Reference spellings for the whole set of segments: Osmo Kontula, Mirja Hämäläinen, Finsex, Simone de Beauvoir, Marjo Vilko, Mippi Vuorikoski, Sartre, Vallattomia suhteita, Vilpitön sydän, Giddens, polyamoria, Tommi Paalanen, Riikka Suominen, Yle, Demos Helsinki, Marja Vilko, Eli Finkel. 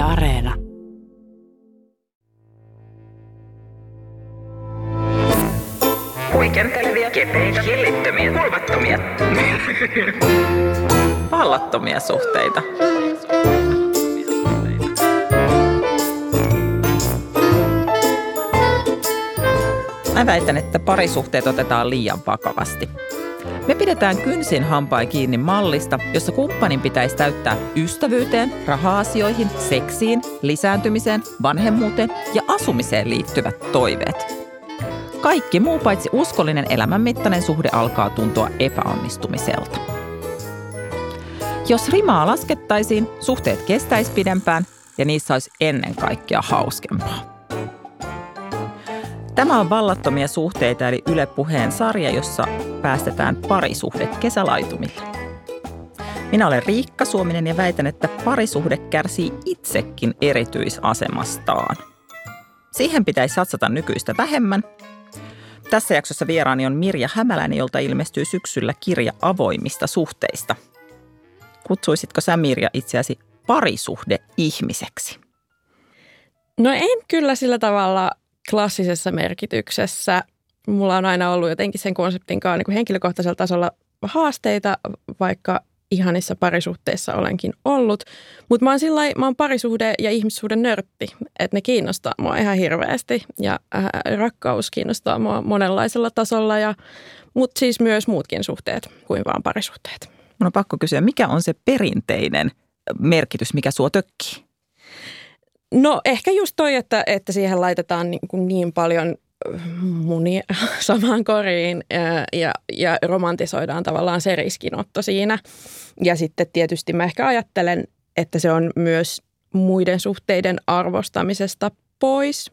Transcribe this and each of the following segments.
Yle Areena. Huikentelevia, kepeitä, hillittömiä, hulvattomia. Vallattomia suhteita. Mä väitän, että parisuhteet otetaan liian vakavasti. Me pidetään kynsin hampain kiinni mallista, jossa kumppanin pitäisi täyttää ystävyyteen, raha-asioihin, seksiin, lisääntymiseen, vanhemmuuteen ja asumiseen liittyvät toiveet. Kaikki muu paitsi uskollinen elämänmittainen suhde alkaa tuntua epäonnistumiselta. Jos rimaa laskettaisiin, suhteet kestäisi pidempään ja niissä olisi ennen kaikkea hauskempaa. Tämä on Vallattomia suhteita eli Yle Puheen sarja, jossa päästetään parisuhdet kesälaitumille. Minä olen Riikka Suominen ja väitän, että parisuhde kärsii itsekin erityisasemastaan. Siihen pitäisi satsata nykyistä vähemmän. Tässä jaksossa vieraani on Mirja Hämäläinen, jolta ilmestyy syksyllä kirja avoimista suhteista. Kutsuisitko sä, Mirja, itseäsi parisuhdeihmiseksi? No en kyllä sillä tavalla klassisessa merkityksessä. Mulla on aina ollut jotenkin sen konseptin kanssa niin kuin henkilökohtaisella tasolla haasteita, vaikka ihanissa parisuhteissa olenkin ollut. Mutta mä oon parisuhde- ja ihmissuhden nörtti, että ne kiinnostaa mua ihan hirveästi. Ja rakkaus kiinnostaa mua monenlaisella tasolla, mutta siis myös muutkin suhteet kuin vaan parisuhteet. Mun on pakko kysyä, mikä on se perinteinen merkitys, mikä sua tökkii? No ehkä just toi, että siihen laitetaan niin paljon munia samaan koriin ja romantisoidaan tavallaan se riskinotto siinä. Ja sitten tietysti mä ehkä ajattelen, että se on myös muiden suhteiden arvostamisesta pois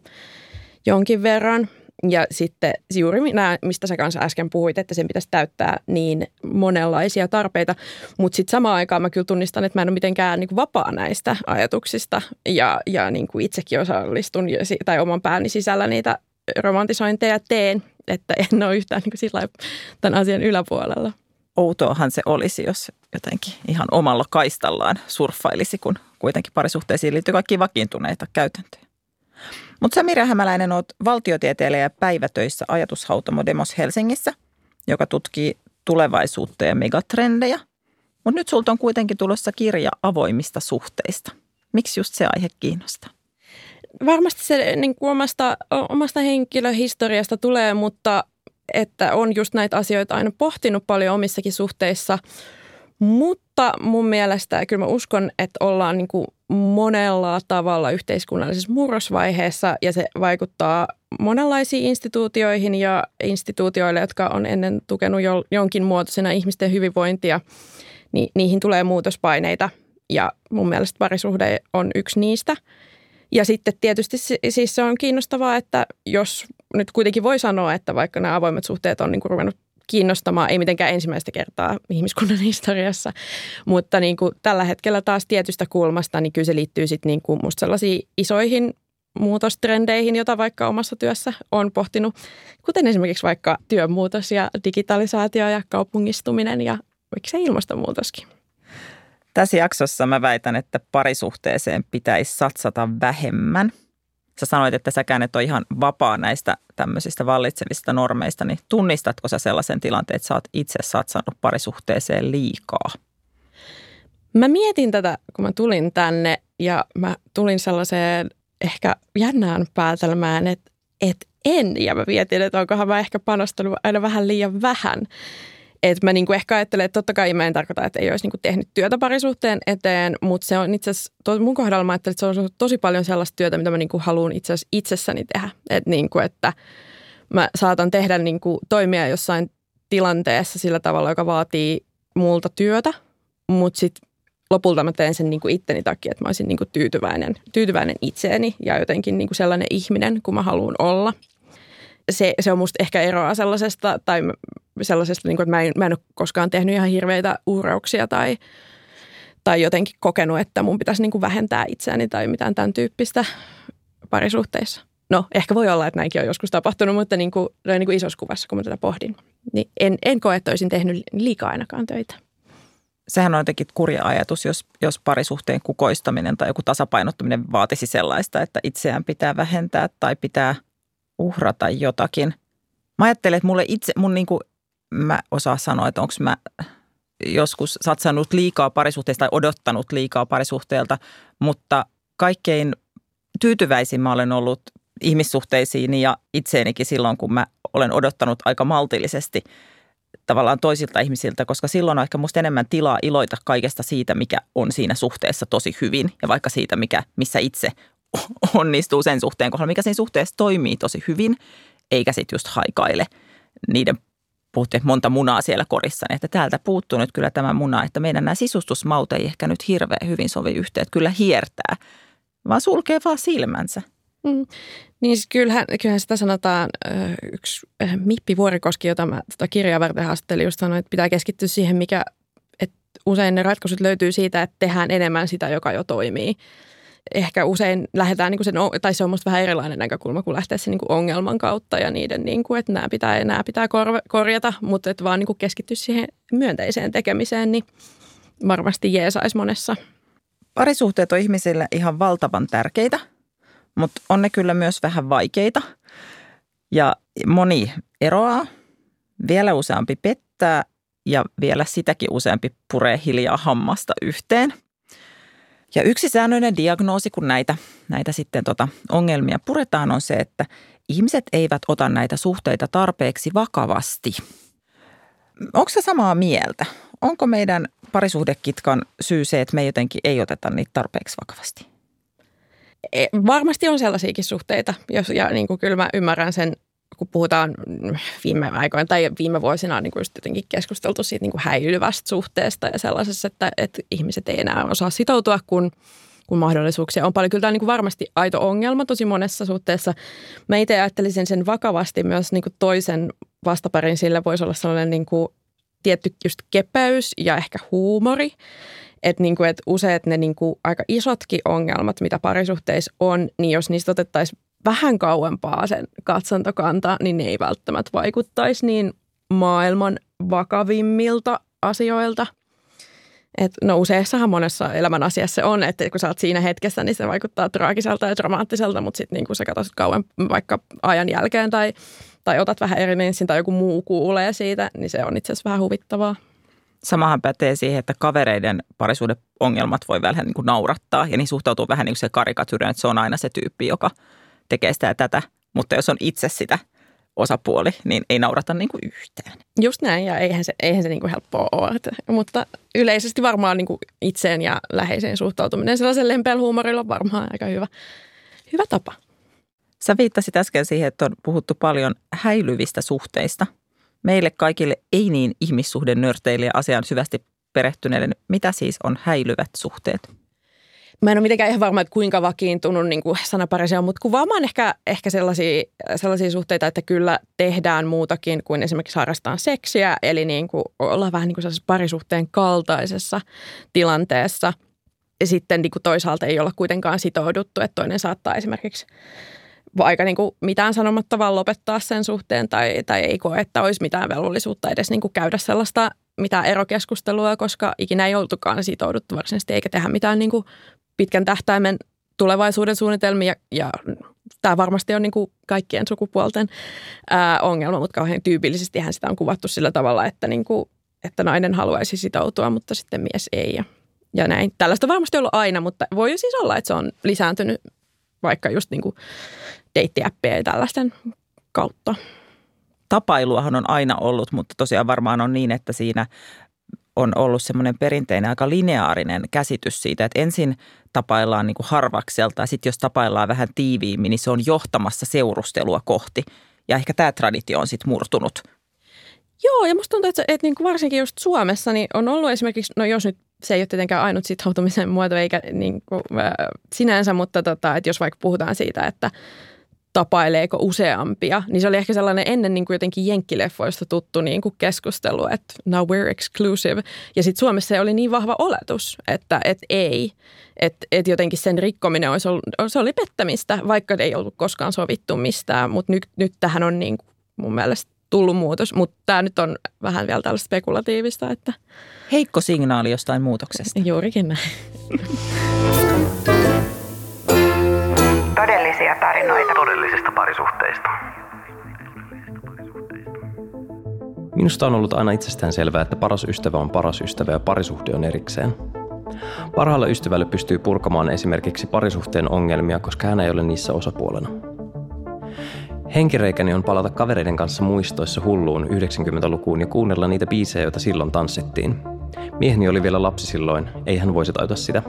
jonkin verran. Ja sitten juuri nämä, mistä sä kanssa äsken puhuit, että sen pitäisi täyttää niin monenlaisia tarpeita. Mutta sitten samaan aikaan mä kyllä tunnistan, että mä en ole mitenkään niin kuin vapaa näistä ajatuksista. Ja niin kuin itsekin osallistun tai oman pääni sisällä niitä romantisointeja teen. Että en ole yhtään niin kuin sillä tämän asian yläpuolella. Outoahan se olisi, jos jotenkin ihan omalla kaistallaan surffailisi, kun kuitenkin parisuhteisiin liittyy kaikki vakiintuneita käytäntöjä. Mutta sä, Mirja Hämäläinen, oot valtiotieteilijä päivätöissä ajatushautomo Demos Helsingissä, joka tutkii tulevaisuutta ja megatrendejä. Mutta nyt sulta on kuitenkin tulossa kirja avoimista suhteista. Miksi just se aihe kiinnostaa? Varmasti se niin kuin omasta henkilöhistoriasta tulee, mutta että on just näitä asioita aina pohtinut paljon omissakin suhteissa. Mutta mun mielestä, kyllä mä uskon, että ollaan niin kuin monella tavalla yhteiskunnallisessa murrosvaiheessa ja se vaikuttaa monenlaisiin instituutioihin ja instituutioille, jotka on ennen tukenut jonkin muotoisena ihmisten hyvinvointia, niin niihin tulee muutospaineita ja mun mielestä parisuhde on yksi niistä. Ja sitten tietysti siis se on kiinnostavaa, että jos nyt kuitenkin voi sanoa, että vaikka nämä avoimet suhteet on niin kuin ruvennut kiinnostamaan, ei mitenkään ensimmäistä kertaa ihmiskunnan historiassa, mutta niin kuin tällä hetkellä taas tietystä kulmasta, niin kyllä se liittyy sitten niin kuin musta sellaisiin isoihin muutostrendeihin, jota vaikka omassa työssä on pohtinut, kuten esimerkiksi vaikka työmuutos ja digitalisaatio ja kaupungistuminen ja miksei ilmastonmuutoskin. Tässä jaksossa mä väitän, että parisuhteeseen pitäisi satsata vähemmän. Sä sanoit, että säkään et ole ihan vapaa näistä tämmöisistä vallitsevista normeista, niin tunnistatko sä sellaisen tilanteen, että sä oot itse satsannut parisuhteeseen liikaa? Mä mietin tätä, kun mä tulin tänne ja mä tulin sellaiseen ehkä jännään päätelmään, että en. Ja mä mietin, että onkohan mä ehkä panostanut aina vähän liian vähän. Että mä niinku ehkä ajattelen, että totta kai mä en tarkoita, että ei olisi niinku tehnyt työtä parisuhteen eteen, mutta se on itse asiassa, mun kohdalla mä ajattelin, että se on tosi paljon sellaista työtä, mitä mä niinku haluan itse asiassa itsessäni tehdä. Että niinku, että mä saatan tehdä niinku toimia jossain tilanteessa sillä tavalla, joka vaatii multa työtä, mutta sitten lopulta mä teen sen niinku itteni takia, että mä olisin niinku tyytyväinen itseeni ja jotenkin niinku sellainen ihminen, kun mä haluan olla. Se on musta ehkä eroa sellaisesta, tai sellaisesta, niin kuin, että mä en ole koskaan tehnyt ihan hirveitä uhrauksia tai jotenkin kokenut, että mun pitäisi niin kuin vähentää itseäni tai mitään tämän tyyppistä parisuhteissa. No, ehkä voi olla, että näinkin on joskus tapahtunut, mutta niin kuin isossa kuvassa, kun mä tätä pohdin, niin en koe, että olisin tehnyt liikaa ainakaan töitä. sehän on jotenkin kurja ajatus, jos parisuhteen kukoistaminen tai joku tasapainottuminen vaatisi sellaista, että itseään pitää vähentää tai pitää uhrata jotakin. Mä ajattelen, että mulle itse, mä osaan sanoa, että onko mä joskus satsannut liikaa parisuhteesta tai odottanut liikaa parisuhteelta, mutta kaikkein tyytyväisin mä olen ollut ihmissuhteisiini ja itseenikin silloin, kun mä olen odottanut aika maltillisesti tavallaan toisilta ihmisiltä, koska silloin on ehkä musta enemmän tilaa iloita kaikesta siitä, mikä on siinä suhteessa tosi hyvin ja vaikka siitä, missä itse onnistuu sen suhteen kohdalla, mikä siinä suhteessa toimii tosi hyvin, eikä sitten just haikaile niiden puhuttiin, monta munaa siellä korissa, niin että täältä puuttuu nyt kyllä tämä muna, että meidän nämä sisustusmaut ei ehkä nyt hirveän hyvin sovi yhteen, että kyllä hiertää, vaan sulkee vaan silmänsä. Niin siis kyllähän sitä sanotaan, yksi Mippi Vuorikoski, jota mä kirjaa varten haastattelin, just sanoi, että pitää keskittyä siihen, mikä, että usein ne ratkaisut löytyy siitä, että tehdään enemmän sitä, joka jo toimii. Ehkä usein lähdetään, niin kuin sen, tai se on musta vähän erilainen näkökulma, kun lähtee sen niin kuin ongelman kautta ja niiden, niin kuin, että nämä pitää korjata, mutta että vaan niin kuin keskittyä siihen myönteiseen tekemiseen, niin varmasti jeesaisi monessa. Parisuhteet on ihmisille ihan valtavan tärkeitä, mutta on ne kyllä myös vähän vaikeita ja moni eroaa, vielä useampi pettää ja vielä sitäkin useampi puree hiljaa hammasta yhteen. Ja yksi säännöllinen diagnoosi, kun näitä sitten ongelmia puretaan, on se, että ihmiset eivät ota näitä suhteita tarpeeksi vakavasti. Onko se samaa mieltä? Onko meidän parisuhdekitkan syy se, että me jotenkin ei oteta niitä tarpeeksi vakavasti? Varmasti on sellaisiakin suhteita, ja niin kuin kyllä mä ymmärrän sen, kun puhutaan viime aikoina tai viime vuosina on niin kuin just jotenkin keskusteltu siitä niin kuin häilyvästä suhteesta ja sellaisessa, että ihmiset ei enää osaa sitoutua, kun mahdollisuuksia on paljon. Kyllä tämä on niin kuin varmasti aito ongelma tosi monessa suhteessa. Mä itse ajattelisin sen vakavasti myös niin kuin toisen vastaparin. Sillä voisi olla sellainen niin kuin tietty just kepeys ja ehkä huumori. Että niinku, et useat ne niinku aika isotkin ongelmat, mitä parisuhteissa on, niin jos niistä otettaisiin vähän kauempaa sen katsantokanta, niin ne ei välttämättä vaikuttaisi niin maailman vakavimmilta asioilta. Et no useassahan monessa elämän asiassa se on, että kun sä oot siinä hetkessä, niin se vaikuttaa traagiselta ja dramaattiselta, mutta sitten niinku sä katsot kauan vaikka ajan jälkeen tai otat vähän eri minssin tai joku muu kuulee siitä, niin se on itse asiassa vähän huvittavaa. Samahan pätee siihen, että kavereiden parisuuden ongelmat voi vähän niin kuin naurattaa ja niin suhtautuu vähän niin kuin se karikatyyriin, että se on aina se tyyppi, joka tekee sitä ja tätä, mutta jos on itse sitä osapuoli, niin ei naurata niin kuin yhtään. Just näin ja eihän se niin kuin helppoa ole, mutta yleisesti varmaan niin kuin itseen ja läheiseen suhtautuminen sellaisen lempeällä huumorilla on varmaan aika hyvä tapa. Sä viittasit äsken siihen, että on puhuttu paljon häilyvistä suhteista. Meille kaikille ei niin ihmissuhdenörteille ja asiaan syvästi perehtyneille. Mitä siis on häilyvät suhteet? Mä en ole mitenkään ihan varma, että kuinka vakiintunut niin kuin sanaparisia on, mutta kuvaamaan ehkä sellaisia suhteita, että kyllä tehdään muutakin kuin esimerkiksi harrastaan seksiä. Eli niin kuin ollaan vähän niin kuin sellaisessa parisuhteen kaltaisessa tilanteessa. Ja sitten niin kuin toisaalta ei olla kuitenkaan sitouduttu, että toinen saattaa esimerkiksi aika niin kuin mitään sanomatta vaan lopettaa sen suhteen tai ei koe, että olisi mitään velvollisuutta edes niin kuin käydä sellaista mitään erokeskustelua, koska ikinä ei oltukaan sitouduttu varsinaisesti eikä tehdä mitään niin kuin pitkän tähtäimen tulevaisuuden suunnitelmia. Ja tämä varmasti on niin kuin kaikkien sukupuolten ongelma, mutta kauhean tyypillisestihän sitä on kuvattu sillä tavalla, että, niin kuin, että nainen haluaisi sitoutua, mutta sitten mies ei ja näin. Tällaista varmasti on ollut aina, mutta voi siis olla, että se on lisääntynyt vaikka just niin kuin deittiäppejä ja tällaisten kautta. Tapailuahan on aina ollut, mutta tosiaan varmaan on niin, että siinä on ollut semmoinen perinteinen aika lineaarinen käsitys siitä, että ensin tapaillaan niin kuin harvakselta ja sitten jos tapaillaan vähän tiiviimmin, niin se on johtamassa seurustelua kohti. Ja ehkä tämä traditio on sitten murtunut. Joo, ja musta tuntuu, että niin kuin varsinkin just Suomessa niin on ollut esimerkiksi, no jos nyt se ei ole tietenkään ainut sitoutumisen muoto eikä niin kuin, sinänsä, mutta että jos vaikka puhutaan siitä, että tapaileeko useampia, niin se oli ehkä sellainen ennen niin kuin jotenkin jenkkileffoista tuttu niin kuin keskustelu, että now we're exclusive. Ja sitten Suomessa se oli niin vahva oletus, että ei, että jotenkin sen rikkominen olisi ollut, se oli pettämistä, vaikka ei ollut koskaan sovittu mistään, mutta nyt tähän on niin kuin mun mielestä tullut muutos, mutta tämä nyt on vähän vielä tällaista spekulatiivista. Että heikko signaali jostain muutoksesta. Juurikin näin. Todellisia tarinoita todellisista parisuhteista. Minusta on ollut aina itsestään selvää, että paras ystävä on paras ystävä ja parisuhde on erikseen. Parhaalla ystävällä pystyy purkamaan esimerkiksi parisuhteen ongelmia, koska hän ei ole niissä osapuolena. Henkireikäni on palata kavereiden kanssa muistoissa hulluun 90-lukuun ja kuunnella niitä biisejä, joita silloin tanssittiin. Mieheni oli vielä lapsi silloin, ei hän voisi tajuta sitä.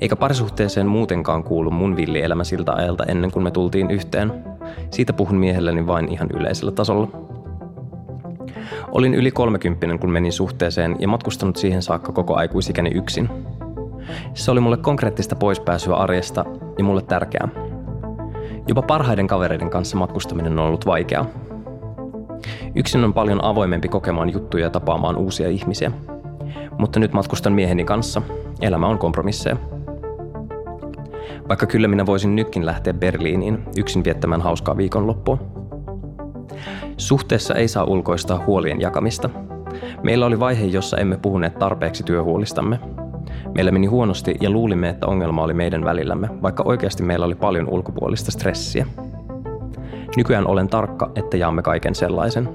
Eikä parisuhteeseen muutenkaan kuulu mun villielämä siltä ajalta ennen kuin me tultiin yhteen. Siitä puhun miehelläni vain ihan yleisellä tasolla. Olin yli 30, kun menin suhteeseen ja matkustanut siihen saakka koko aikuisikäni yksin. Se oli mulle konkreettista poispääsyä arjesta ja mulle tärkeää. Jopa parhaiden kavereiden kanssa matkustaminen on ollut vaikeaa. Yksin on paljon avoimempi kokemaan juttuja ja tapaamaan uusia ihmisiä. Mutta nyt matkustan mieheni kanssa. Elämä on kompromisseja. Vaikka kyllä minä voisin nytkin lähteä Berliiniin yksin viettämään hauskaa viikonloppua. Suhteessa ei saa ulkoistaa huolien jakamista. Meillä oli vaihe, jossa emme puhuneet tarpeeksi työhuolistamme. Meillä meni huonosti ja luulimme, että ongelma oli meidän välillämme, vaikka oikeasti meillä oli paljon ulkopuolista stressiä. Nykyään olen tarkka, että jaamme kaiken sellaisen.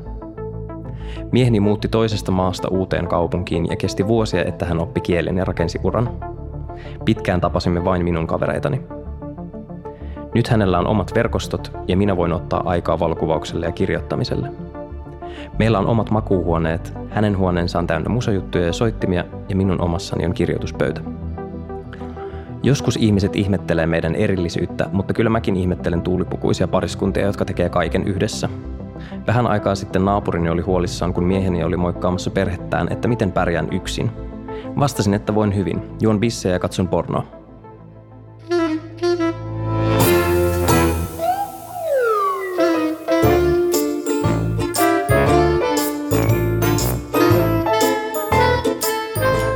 Mieheni muutti toisesta maasta uuteen kaupunkiin ja kesti vuosia, että hän oppi kielen ja rakensi uran. Pitkään tapasimme vain minun kavereitani. Nyt hänellä on omat verkostot ja minä voin ottaa aikaa valokuvaukselle ja kirjoittamiselle. Meillä on omat makuuhuoneet, hänen huoneensa on täynnä musajuttuja ja soittimia ja minun omassani on kirjoituspöytä. Joskus ihmiset ihmettelee meidän erillisyyttä, mutta kyllä mäkin ihmettelen tuulipukuisia pariskuntia, jotka tekee kaiken yhdessä. Vähän aikaa sitten naapurini oli huolissaan, kun mieheni oli moikkaamassa perhettään, että miten pärjään yksin. Vastasin, että voin hyvin. Juon bissejä ja katson pornoa.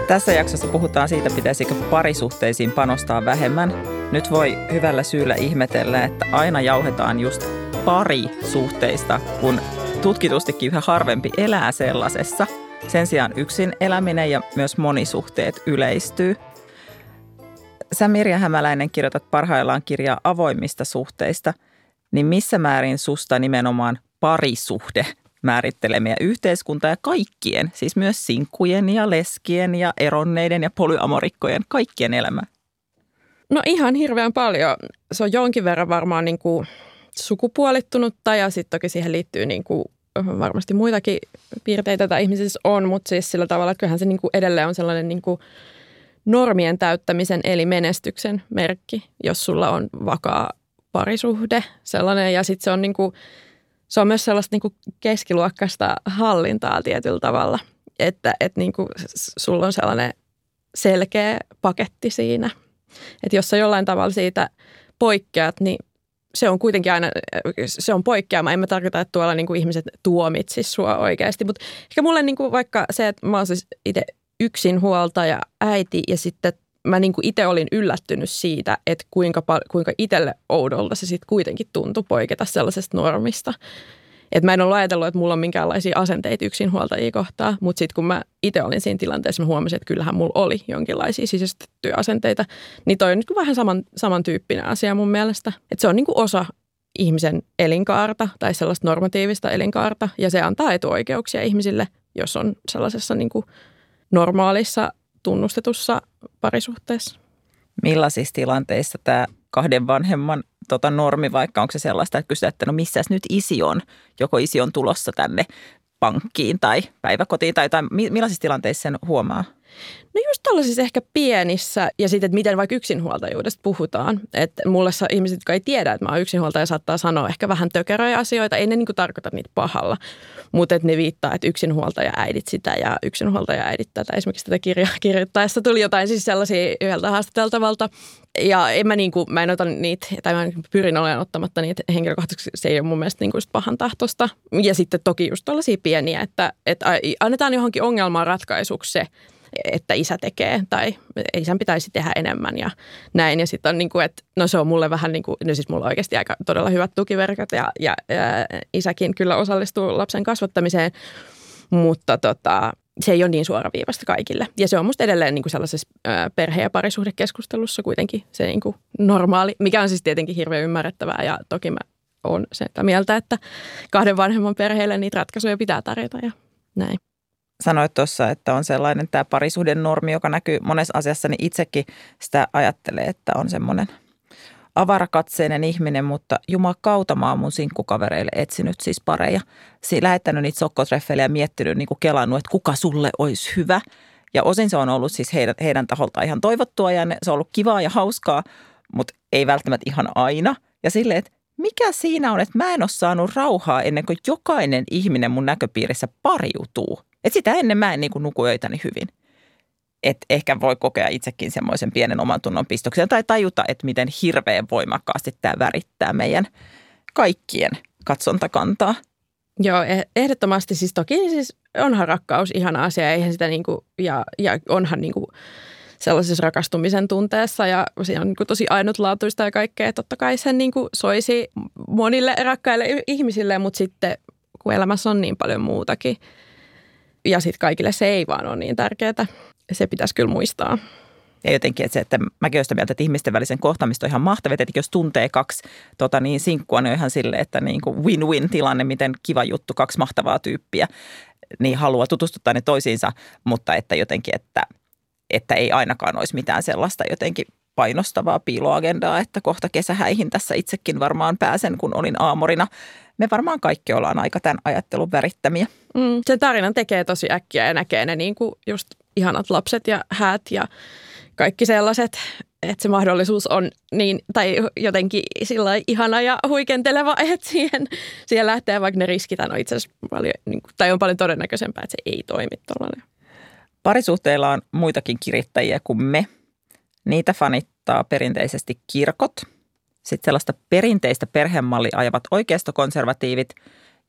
Tässä jaksossa puhutaan siitä, pitäisikö parisuhteisiin panostaa vähemmän. Nyt voi hyvällä syyllä ihmetellä, että aina jauhetaan just parisuhteista, kun tutkitustikin yhä harvempi elää sellaisessa. Sen sijaan yksin eläminen ja myös monisuhteet yleistyy. Sä, Mirja Hämäläinen, kirjoitat parhaillaan kirjaa avoimista suhteista, niin missä määrin susta nimenomaan parisuhde määrittelee meidän yhteiskuntaa ja kaikkien, siis myös sinkkujen ja leskien ja eronneiden ja polyamorikkojen, kaikkien elämää? No ihan hirveän paljon. Se on jonkin verran varmaan niin kuin sukupuolittunutta ja sitten toki siihen liittyy niin kuin varmasti muitakin piirteitä, joita ihmisissä on, mutta siis sillä tavalla, että kyllähän se niin kuin edelleen on sellainen niin kuin normien täyttämisen eli menestyksen merkki, jos sulla on vakaa parisuhde sellainen ja sitten se on niin kuin se on myös sellaista niin kuin keskiluokkaista hallintaa tietyllä tavalla, että niin kuin sulla on sellainen selkeä paketti siinä. Että jos sä jollain tavalla siitä poikkeat, niin se on kuitenkin aina, se on poikkeama. En mä tarkoita, että tuolla niin kuin ihmiset tuomitsis sua oikeasti. Mutta ehkä mulle niin kuin vaikka se, että mä oon siis itse yksinhuoltaja äiti ja sitten mä niin kuin itse olin yllättynyt siitä, että kuinka itselle oudolta se sitten kuitenkin tuntui poiketa sellaisesta normista. Että mä en ollut ajatellut, että mulla on minkäänlaisia asenteita yksinhuoltajia kohtaan, mutta sitten kun mä itse olin siinä tilanteessa, mä huomasin, että kyllähän mulla oli jonkinlaisia sisäistettyjä asenteita. Niin toi on nyt vähän samantyyppinen asia mun mielestä. Että se on niin kuin osa ihmisen elinkaarta tai sellaista normatiivista elinkaarta ja se antaa etuoikeuksia ihmisille, jos on sellaisessa niin kuin normaalissa tunnustetussa parisuhteessa. Millaisissa tilanteissa tämä kahden vanhemman normi, vaikka onko se sellaista, että kysytään, että no missäs nyt isi on, joko isi on tulossa tänne pankkiin tai päiväkotiin tai millaisissa tilanteissa sen huomaa? No just tällaisissa ehkä pienissä ja sitten, että miten vaikka yksinhuoltajuudesta puhutaan. Että mulle ihmiset, jotka ei tiedä, että mä oon yksinhuoltaja, saattaa sanoa ehkä vähän tökeröjä asioita. Ei ne niin kuin tarkoita niitä pahalla, mutta että ne viittaa, että yksinhuoltaja äidit sitä ja yksinhuoltaja äidit tätä. Esimerkiksi tätä kirjaa kirjoittaessa tuli jotain siis sellaisia yhdeltä haastateltavalta. Ja mä en ota niitä, tai mä pyrin olemaan ottamatta niitä henkilökohtaisesti, se ei ole mun mielestä niin kuin pahan tahtosta. Ja sitten toki just tällaisia pieniä, että annetaan johonkin ongelmaan ratkaisuksi se, että isä tekee tai isän pitäisi tehdä enemmän ja näin. Ja sitten on niin kuin, että no se on mulle vähän niin kuin, no siis mulla on oikeasti aika todella hyvät tukiverkot ja isäkin kyllä osallistuu lapsen kasvattamiseen, mutta se ei ole niin suoraviivasta kaikille. Ja se on musta edelleen niin kuin sellaisessa perhe- ja parisuhdekeskustelussa kuitenkin se niin kuin normaali, mikä on siis tietenkin hirveän ymmärrettävää ja toki mä oon sitä mieltä, että kahden vanhemman perheelle niitä ratkaisuja pitää tarjota ja näin. Sanoit tuossa, että on sellainen tämä parisuhden normi, joka näkyy monessa asiassa, niin itsekin sitä ajattelee, että on semmoinen avarakatseinen ihminen, mutta jumakauta mä oon mun sinkkukavereille etsinyt siis pareja. Lähettänyt niitä sokkotreffeille ja miettinyt, niin kuin kelannut, että kuka sulle olisi hyvä. Ja osin se on ollut siis heidän taholta ihan toivottua ja se on ollut kivaa ja hauskaa, mutta ei välttämättä ihan aina. Ja silleen, että mikä siinä on, että mä en ole saanut rauhaa ennen kuin jokainen ihminen mun näköpiirissä pariutuu. Että sitä ennen mä en niin kuin nuku öitäni hyvin. Että ehkä voi kokea itsekin semmoisen pienen oman tunnon pistoksen tai tajuta, että miten hirveän voimakkaasti tämä värittää meidän kaikkien katsontakantaa. Joo, ehdottomasti siis toki siis onhan rakkaus ihana asia, eihän sitä niinku, ja onhan niinku sellaisessa rakastumisen tunteessa ja se on niinku tosi ainutlaatuista ja kaikkea. Totta kai sen niinku soisi monille rakkaille ihmisille, mutta sitten kun elämässä on niin paljon muutakin ja sitten kaikille se ei vaan ole niin tärkeää. Se pitäisi kyllä muistaa. Ja jotenkin, että se, että mäkin olen sitä mieltä, että ihmisten välisen kohtaamista on ihan mahtavaa. Tietenkin jos tuntee kaksi sinkkua, niin on ihan silleen, että niin kuin win-win tilanne, miten kiva juttu, kaksi mahtavaa tyyppiä. Niin haluaa tutustuttaa ne toisiinsa, mutta että jotenkin, että ei ainakaan olisi mitään sellaista jotenkin painostavaa piiloagendaa, että kohta kesähäihin tässä itsekin varmaan pääsen, kun olin aamorina. Me varmaan kaikki ollaan aika tämän ajattelun värittämiä. Sen tarinan tekee tosi äkkiä ja näkee ne niin kuin just ihanat lapset ja häät ja kaikki sellaiset, että se mahdollisuus on niin, tai jotenkin sillä lailla ihana ja huikenteleva, että siihen lähtee, vaikka ne riskit on itse asiassa paljon, tai on paljon todennäköisempää, että se ei toimi tuollainen. Parisuhteilla on muitakin kirittäjiä kuin me. Niitä fanittaa perinteisesti kirkot, sitten sellaista perinteistä perhemallia ajavat oikeistokonservatiivit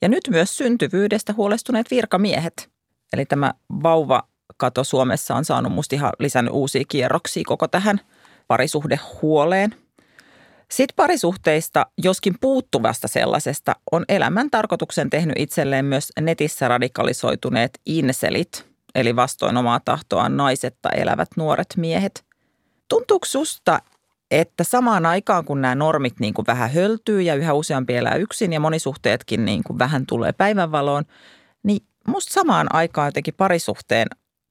ja nyt myös syntyvyydestä huolestuneet virkamiehet. Eli tämä vauvakato Suomessa on saanut musta ihan lisännyt uusia kierroksia koko tähän parisuhdehuoleen. Sitten parisuhteista, joskin puuttuvasta sellaisesta, on elämän tarkoituksen tehnyt itselleen myös netissä radikalisoituneet inselit, eli vastoin omaa tahtoaan naisetta elävät nuoret miehet. Tuntuuko susta, että samaan aikaan kun nämä normit niin kuin vähän höltyy ja yhä useampi elää yksin ja monisuhteetkin niin kuin vähän tulee päivänvaloon, niin musta samaan aikaan jotenkin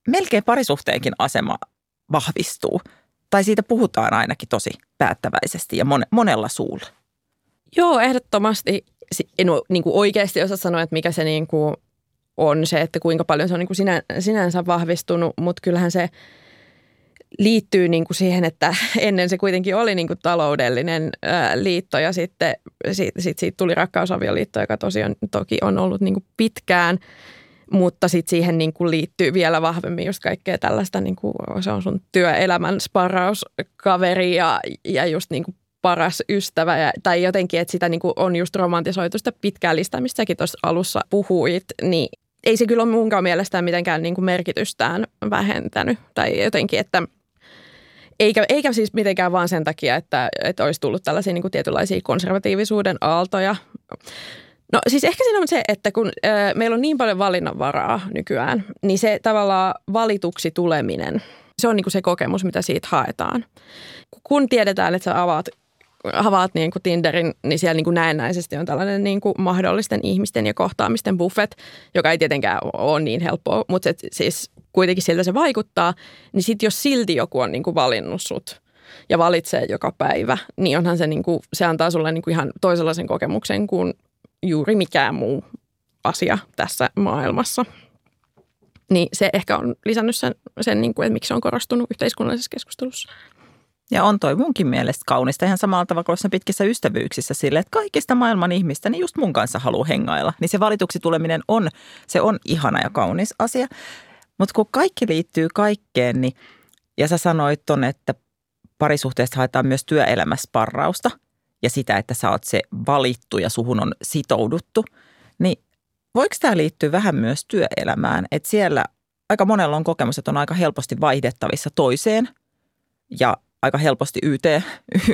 melkein parisuhteenkin asema vahvistuu. Tai siitä puhutaan ainakin tosi päättäväisesti ja monella suulla. Joo, ehdottomasti. En ole niin kuin oikeasti osaa sanoa, että mikä se niin kuin on se, että kuinka paljon se on niin kuin sinänsä vahvistunut, mutta kyllähän se liittyy niin kuin siihen, että ennen se kuitenkin oli niin kuin taloudellinen liitto ja sitten siitä tuli rakkausavioliitto, joka tosiaan toki on ollut niin kuin pitkään, mutta sitten siihen niin kuin liittyy vielä vahvemmin just kaikkea tällaista, niin kuin se on sun työelämän sparrauskaveri ja just niin kuin paras ystävä tai jotenkin, että sitä niin kuin on just romantisoitu sitä pitkää listaa, mistä säkin tuossa alussa puhuit, niin ei se kyllä ole munkaan mielestään mitenkään niin kuin merkitystään vähentänyt tai jotenkin, että eikä siis mitenkään vaan sen takia, että olisi tullut tällaisia niin kuin tietynlaisia konservatiivisuuden aaltoja. No siis ehkä siinä on se, että kun meillä on niin paljon valinnanvaraa nykyään, niin se tavallaan valituksi tuleminen, se on niin kuin se kokemus, mitä siitä haetaan. Kun tiedetään, että sä avaat niin kuin Tinderin, niin siellä niin kuin näennäisesti on tällainen niin kuin mahdollisten ihmisten ja kohtaamisten buffet, joka ei tietenkään ole niin helppoa, mutta se, siis kuitenkin siltä se vaikuttaa. Niin sitten jos silti joku on niin kuin valinnut sut ja valitsee joka päivä, niin onhan se, niin kuin, se antaa sulle niin kuin ihan toisenlaisen kokemuksen kuin juuri mikään muu asia tässä maailmassa. Niin se ehkä on lisännyt sen niin kuin, että miksi se on korostunut yhteiskunnallisessa keskustelussa. Ja on toi munkin mielestä kaunista ihan samalla tavalla kuin pitkissä ystävyyksissä sille, että kaikista maailman ihmistä niin just mun kanssa haluaa hengailla. Niin se valituksi tuleminen se on ihana ja kaunis asia. Mutta kun kaikki liittyy kaikkeen, niin, ja sä sanoit ton, että parisuhteesta haetaan myös työelämässä parrausta ja sitä, että sä oot se valittu ja suhun on sitouduttu, niin voiko tämä liittyä vähän myös työelämään, että siellä aika monella on kokemus, että on aika helposti vaihdettavissa toiseen ja aika helposti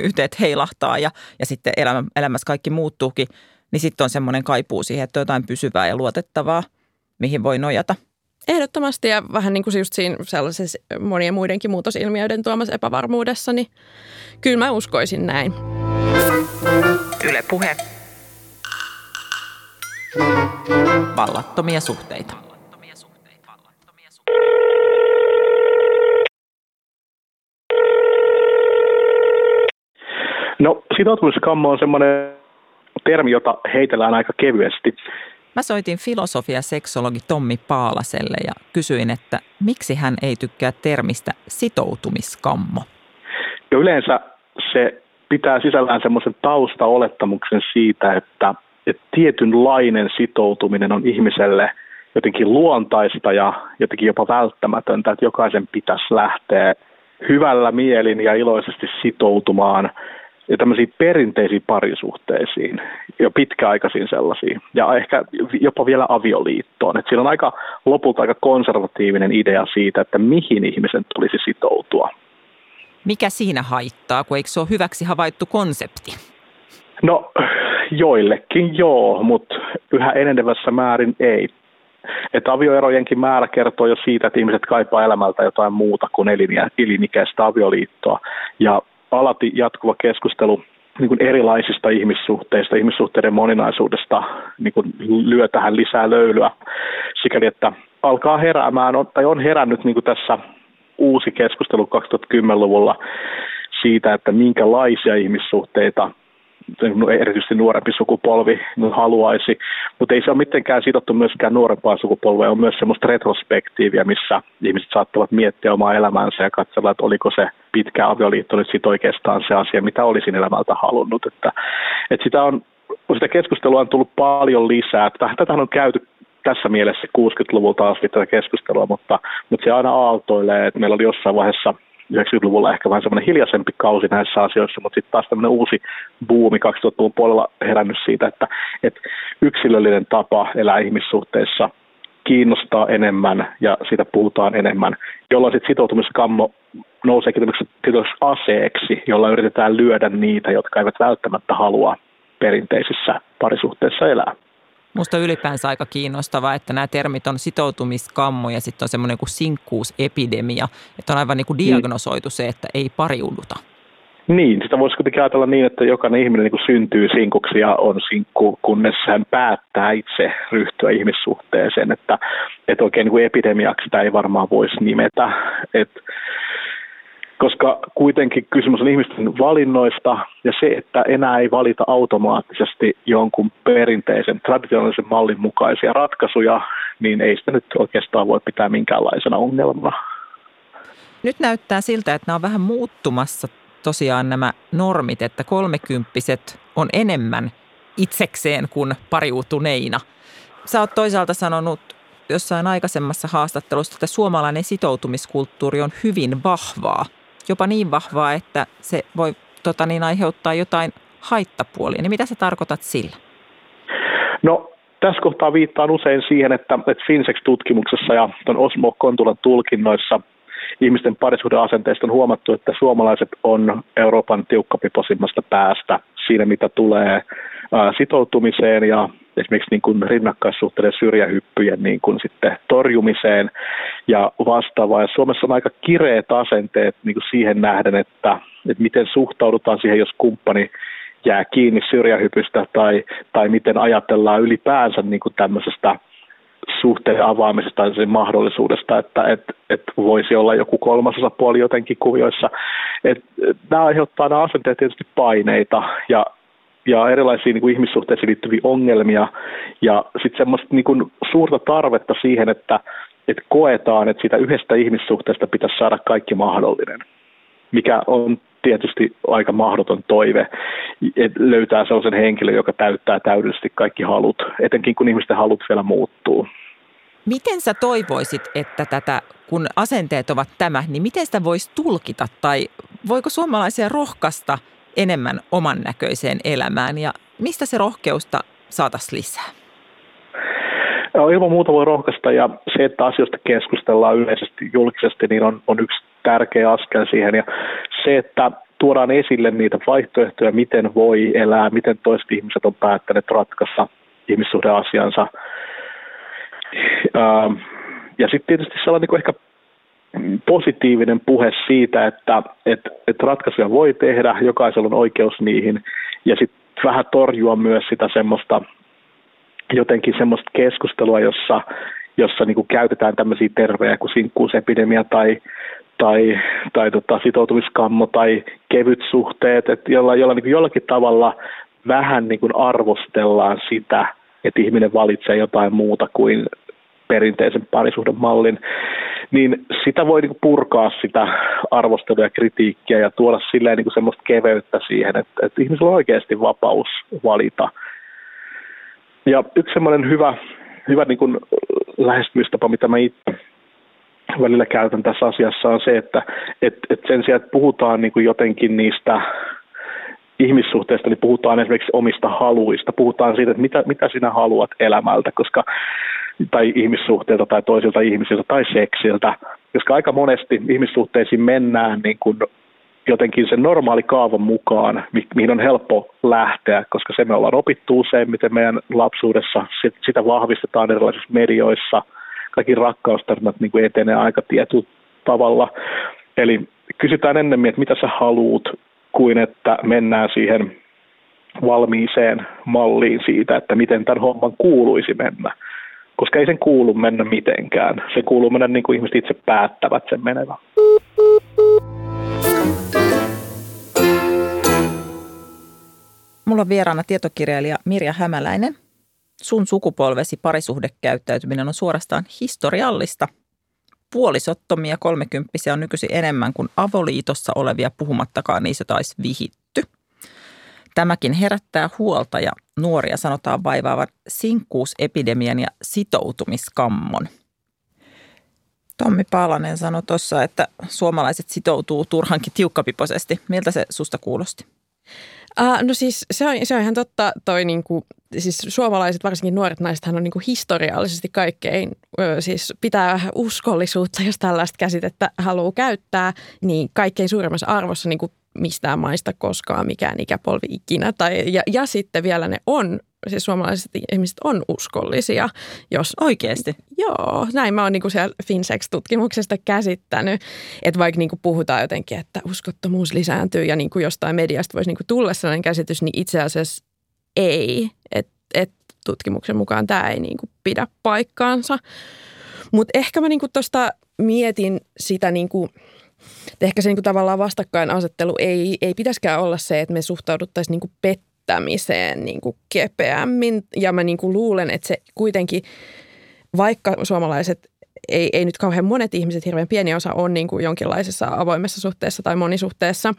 yteet heilahtaa ja sitten elämässä kaikki muuttuukin, niin sitten on semmoinen kaipuu siihen, että jotain pysyvää ja luotettavaa, mihin voi nojata. Ehdottomasti ja vähän niin kuin just siinä sellaisessa monien muidenkin muutosilmiöiden tuomassa epävarmuudessa, niin kyllä mä uskoisin näin. Yle Puhe. Vallattomia suhteita. No, sitoutumiskammo on semmoinen termi, jota heitellään aika kevyesti. Mä soitin filosofia-seksologi Tommi Paalaselle ja kysyin, että miksi hän ei tykkää termistä sitoutumiskammo. Jo yleensä se pitää sisällään semmoisen taustaolettamuksen siitä, että tietynlainen sitoutuminen on ihmiselle jotenkin luontaista ja jotenkin jopa välttämätöntä, että jokaisen pitäisi lähteä hyvällä mielin ja iloisesti sitoutumaan ja tämmöisiin perinteisiin parisuhteisiin, jo pitkäaikaisiin sellaisiin, ja ehkä jopa vielä avioliittoon. Et siinä on lopulta aika konservatiivinen idea siitä, että mihin ihmisen tulisi sitoutua. Mikä siinä haittaa, kun eikö se ole hyväksi havaittu konsepti? No, joillekin joo, mutta yhä enenevässä määrin ei. Että avioerojenkin määrä kertoo jo siitä, että ihmiset kaipaa elämältä jotain muuta kuin elinikäistä avioliittoa, ja alati jatkuva keskustelu niin kuin erilaisista ihmissuhteista, ihmissuhteiden moninaisuudesta niin kuin lyö tähän lisää löylyä. Sikäli, että alkaa heräämään, tai on herännyt niin kuin tässä uusi keskustelu 2010-luvulla siitä, että minkälaisia ihmissuhteita erityisesti nuorempi sukupolvi haluaisi. Mutta ei se ole mitenkään sidottu myöskään nuorempaa sukupolvea. On myös semmoista retrospektiiviä, missä ihmiset saattavat miettiä omaa elämäänsä ja katsella, että oliko se pitkä avioliitto nyt sit oikeastaan se asia, mitä olisin elämältä halunnut. Että sitä keskustelua on tullut paljon lisää. Tätähän on käyty tässä mielessä 60-luvulta asti tätä keskustelua, mutta se aina aaltoilee, että meillä oli jossain vaiheessa 90-luvulla ehkä vähän semmoinen hiljaisempi kausi näissä asioissa, mutta sitten taas tämmöinen uusi buumi 2000-luvun puolella herännyt siitä, että yksilöllinen tapa elää ihmissuhteissa kiinnostaa enemmän ja siitä puhutaan enemmän, jolloin sitten sitoutumiskammo nouseekin tämmöiseksi aseeksi, jolla yritetään lyödä niitä, jotka eivät välttämättä halua perinteisissä parisuhteissa elää. Musta ylipäänsä aika kiinnostavaa, että nämä termit on sitoutumiskammo ja sitten on semmoinen kuin sinkkuusepidemia, että on aivan niin kuin diagnosoitu se, että ei pariuduta. Niin, sitä voisi kuitenkin ajatella niin, että jokainen ihminen niin kuin syntyy sinkuksi ja on sinkku, kunnes hän päättää itse ryhtyä ihmissuhteeseen, että oikein niin kuin epidemiaksi sitä ei varmaan voisi nimetä, että koska kuitenkin kysymys on ihmisten valinnoista ja se, että enää ei valita automaattisesti jonkun perinteisen traditionaalisen mallin mukaisia ratkaisuja, niin ei sitä nyt oikeastaan voi pitää minkäänlaisena ongelmana. Nyt näyttää siltä, että nämä on vähän muuttumassa tosiaan nämä normit, että 30-vuotiaat on enemmän itsekseen kuin pariutuneina. Sä oot toisaalta sanonut jossain aikaisemmassa haastattelussa, että suomalainen sitoutumiskulttuuri on hyvin vahvaa. Jopa niin vahvaa, että se voi aiheuttaa jotain haittapuolia. Niin mitä sä tarkoitat sillä? No, tässä kohtaa viittaan usein siihen, että Finsex-tutkimuksessa ja Osmo Kontulan tulkinnoissa ihmisten parisuhdeasenteista on huomattu, että suomalaiset on Euroopan tiukkapiposimmasta päästä siinä, mitä tulee sitoutumiseen ja esimerkiksi niin kuin rinnakkaissuhteiden syrjähyppyjen niin kuin sitten torjumiseen ja vastaavaa. Ja Suomessa on aika kireät asenteet niin kuin siihen nähden, että miten suhtaudutaan siihen, jos kumppani jää kiinni syrjähypystä tai miten ajatellaan ylipäänsä niin kuin tämmöisestä suhteen avaamisesta ja sen mahdollisuudesta, että voisi olla joku kolmas osapuoli jotenkin kuvioissa. Nämä aiheuttaa nämä asenteet tietysti paineita ja erilaisia niin kuin ihmissuhteisiin liittyviä ongelmia ja sitten semmoista niin kuin suurta tarvetta siihen, että koetaan, että siitä yhdestä ihmissuhteesta pitäisi saada kaikki mahdollinen, mikä on tietysti aika mahdoton toive, että löytää sellaisen henkilön, joka täyttää täydellisesti kaikki halut, etenkin kun ihmisten halut vielä muuttuu. Miten sä toivoisit, että kun asenteet ovat tämä, niin miten sitä voisi tulkita tai voiko suomalaisia rohkaista enemmän oman näköiseen elämään ja mistä se rohkeusta saataisiin lisää? Ilman muuta voi rohkaista, ja se, että asioista keskustellaan yleisesti julkisesti, niin on yksi tärkeä askel siihen, ja se, että tuodaan esille niitä vaihtoehtoja, miten voi elää, miten toiset ihmiset on päättäneet ratkaista ihmissuhdeasiansa. Ja sitten tietysti sellainen niin ehkä positiivinen puhe siitä, että ratkaisuja voi tehdä, jokaisella on oikeus niihin, ja sitten vähän torjua myös sitä semmoista, jotenkin semmoista keskustelua, jossa niin kuin käytetään tämmöisiä tervejä kuin sinkkuusepidemia tai sitoutumiskammo tai kevyt suhteet, että jolla niin kuin jollakin tavalla vähän niin kuin arvostellaan sitä, että ihminen valitsee jotain muuta kuin perinteisen parisuhdemallin, niin sitä voi niin kuin purkaa sitä arvostelua ja kritiikkiä ja tuoda silleen niin kuin semmoista keveyttä siihen, että ihmisellä on oikeasti vapaus valita. Ja yksi semmoinen hyvä niin kuin lähestymistapa, mitä mä itse välillä käytän tässä asiassa, on se, että sen sijaan, että puhutaan niin kuin jotenkin niistä ihmissuhteista, niin puhutaan esimerkiksi omista haluista. Puhutaan siitä, että mitä sinä haluat elämältä, koska, tai ihmissuhteilta tai toisilta ihmisiltä tai seksiltä, koska aika monesti ihmissuhteisiin mennään niin kuin jotenkin sen normaali kaavan mukaan, mihin on helppo lähteä, koska se me ollaan opittu useimmiten meidän lapsuudessa, sitä vahvistetaan erilaisissa medioissa, kaikki rakkaustarinat niin kuin etenee aika tietyllä tavalla. Eli kysytään ennemmin, että mitä sä haluut, kuin että mennään siihen valmiiseen malliin siitä, että miten tämän homman kuuluisi mennä, koska ei sen kuulu mennä mitenkään. Se kuuluu mennä niin kuin ihmiset itse päättävät sen menevän. Mulla on vieraana tietokirjailija Mirja Hämäläinen. Sun sukupolvesi parisuhdekäyttäytyminen on suorastaan historiallista. Puolisottomia kolmekymppisiä on nykyisin enemmän kuin avoliitossa olevia, puhumattakaan niissä taisi vihitty. Tämäkin herättää huolta ja nuoria sanotaan vaivaavan sinkkuusepidemian ja sitoutumiskammon. Tommi Paalanen sanoi tuossa, että suomalaiset sitoutuu turhankin tiukkapipoisesti. Miltä se susta kuulosti? No siis se on ihan totta, toi niinku, siis suomalaiset, varsinkin nuoret naisethan on niinku historiallisesti kaikkein, siis pitää uskollisuutta, jos tällaista käsitettä haluaa käyttää, niin kaikkein suurimmassa arvossa niinku mistään maista koskaan mikään ikäpolvi ikinä. Ja sitten vielä ne on, siis suomalaiset ihmiset on uskollisia. Jos, oikeasti? Joo, näin mä oon niinku siellä Finsex-tutkimuksesta käsittänyt, että vaikka niinku puhutaan jotenkin, että uskottomuus lisääntyy ja niinku jostain mediasta voisi niinku tulla sellainen käsitys, niin itse asiassa ei. Et tutkimuksen mukaan tämä ei niinku pidä paikkaansa. Mutta ehkä mä niinku tuosta mietin sitä niinku... Ehkä se niin kuin tavallaan vastakkainasettelu ei pitäisikään olla se, että me suhtauduttaisiin niin kuin pettämiseen niin kuin kepeämmin. Ja mä niin kuin luulen, että se kuitenkin, vaikka suomalaiset, ei nyt kauhean monet ihmiset, hirveän pieni osa on niin kuin jonkinlaisessa avoimessa suhteessa tai monisuhteessa,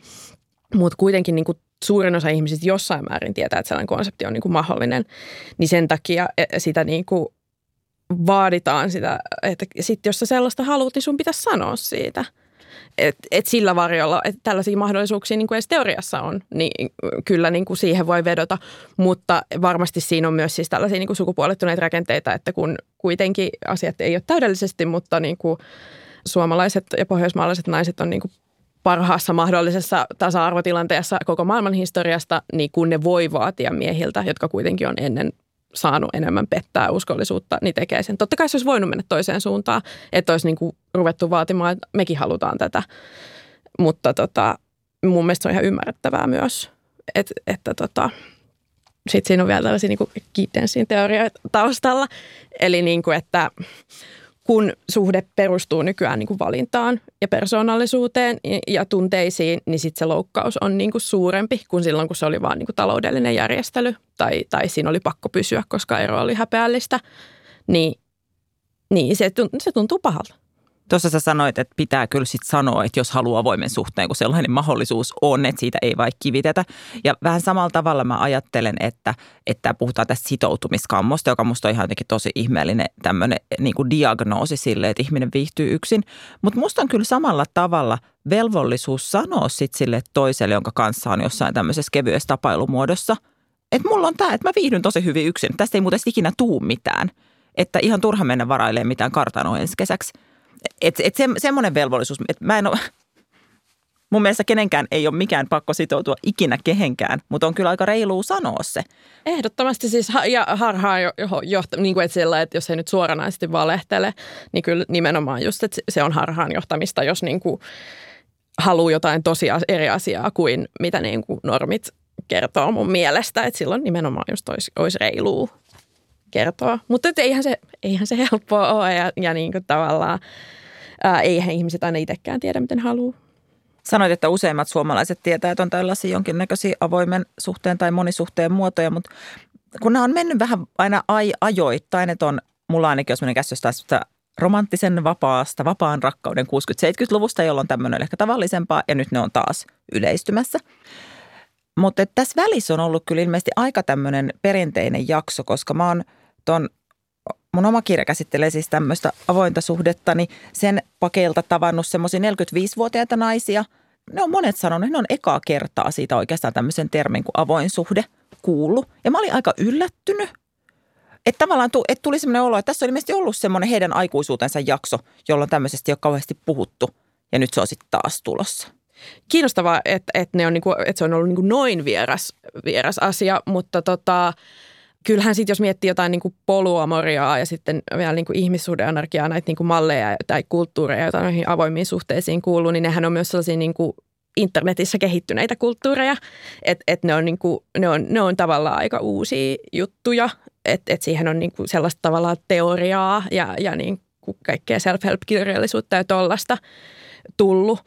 mutta kuitenkin niin kuin suurin osa ihmisistä jossain määrin tietää, että sellainen konsepti on niin kuin mahdollinen, niin sen takia sitä niin kuin vaaditaan sitä, että sit jos sä sellaista haluat, niin sun pitäisi sanoa siitä. Et sillä varjolla, että tällaisia mahdollisuuksia niin kuin edes teoriassa on, niin kyllä niin kuin siihen voi vedota, mutta varmasti siinä on myös siis tällaisia niin kuin sukupuolittuneita rakenteita, että kun kuitenkin asiat ei ole täydellisesti, mutta niin kuin suomalaiset ja pohjoismaalaiset naiset on niin kuin parhaassa mahdollisessa tasa-arvotilanteessa koko maailman historiasta, niin kun ne voi vaatia miehiltä, jotka kuitenkin on ennen saanut enemmän pettää uskollisuutta, niin tekee sen. Totta kai se olisi voinut mennä toiseen suuntaan, että olisi niin kuin ruvettu vaatimaan, että mekin halutaan tätä. Mutta mun mielestä se on ihan ymmärrettävää myös, että sitten siinä on vielä tällaisia niin kuin Giddensin teorioita taustalla. Eli niin kuin, että kun suhde perustuu nykyään niin kuin valintaan ja persoonallisuuteen ja tunteisiin, niin sitten se loukkaus on niin kuin suurempi kuin silloin, kun se oli vaan niin kuin taloudellinen järjestely tai siinä oli pakko pysyä, koska ero oli häpeällistä. Niin se tuntuu pahalta. Tuossa sä sanoit, että pitää kyllä sitten sanoa, että jos haluaa avoimen suhteen, kun sellainen mahdollisuus on, että siitä ei vaikka kivitetä. Ja vähän samalla tavalla mä ajattelen, että puhutaan tästä sitoutumiskammosta, joka musta on ihan jotenkin tosi ihmeellinen tämmöinen niin kuin diagnoosi sille, että ihminen viihtyy yksin. Mutta musta on kyllä samalla tavalla velvollisuus sanoa sitten sille toiselle, jonka kanssa on jossain tämmöisessä kevyessä tapailumuodossa, että mulla on tämä, että mä viihdyn tosi hyvin yksin. Tästä ei muuten ikinä tuu mitään. että ihan turha mennä varailemaan mitään kartanoa ensi kesäksi. Semmoinen velvollisuus, että mä en ole, mun mielestä kenenkään ei ole mikään pakko sitoutua ikinä kehenkään, mutta on kyllä aika reilua sanoa se. Ehdottomasti siis ja harhaan johtamista, niin kuin että jos ei nyt suoranaisesti valehtele, niin kyllä nimenomaan just, että se on harhaan johtamista, jos niin kuin haluaa jotain eri asiaa kuin mitä niin kuin normit kertoo mun mielestä, että silloin nimenomaan just olisi reilua kertoa. Mutta eihän se helppoa ole ja niin kuin tavallaan eihän ihmiset aina itsekään tiedä, miten haluaa. Sanoit, että useimmat suomalaiset tietää, että on tällaisia jonkinnäköisiä avoimen suhteen tai monisuhteen muotoja, mutta kun nämä on mennyt vähän aina ajoittain, että on, mulla ainakin on sellainen käsitys tästä romanttisen vapaan rakkauden 60-70-luvusta, jolloin tämmöinen oli ehkä tavallisempaa ja nyt ne on taas yleistymässä. Mutta tässä välissä on ollut kyllä ilmeisesti aika tämmöinen perinteinen jakso, koska mä oon mun oma kirja käsittelee siis tämmöistä avointa suhdetta, niin sen pakeilta tavannut semmoisia 45-vuotiaita naisia. Ne on monet sanonut, ne on ekaa kertaa siitä oikeastaan tämmöisen termin kuin avoin suhde kuullut. Ja mä olin aika yllättynyt, että tavallaan tuli semmoinen olo, että tässä on ilmeisesti ollut semmoinen heidän aikuisuutensa jakso, jolloin tämmöisesti ei ole kauheasti puhuttu. Ja nyt se on sitten taas tulossa. Kiinnostavaa, että, ne on niinku, että se on ollut niinku noin vieras asia, mutta kyllähän sitten, jos miettii jotain niin kuin poluamoriaa ja sitten vielä niin kuin ihmissuhdeanarkiaa, näitä niin kuin malleja tai kulttuureja, joita noihin avoimiin suhteisiin kuuluu, niin nehän on myös sellaisia niin kuin internetissä kehittyneitä kulttuureja. Et ne on, niin kuin, ne on tavallaan aika uusia juttuja, että siihen on niin kuin sellaista tavallaan teoriaa ja niin kuin kaikkea self-help-kirjallisuutta ja tollaista tullut.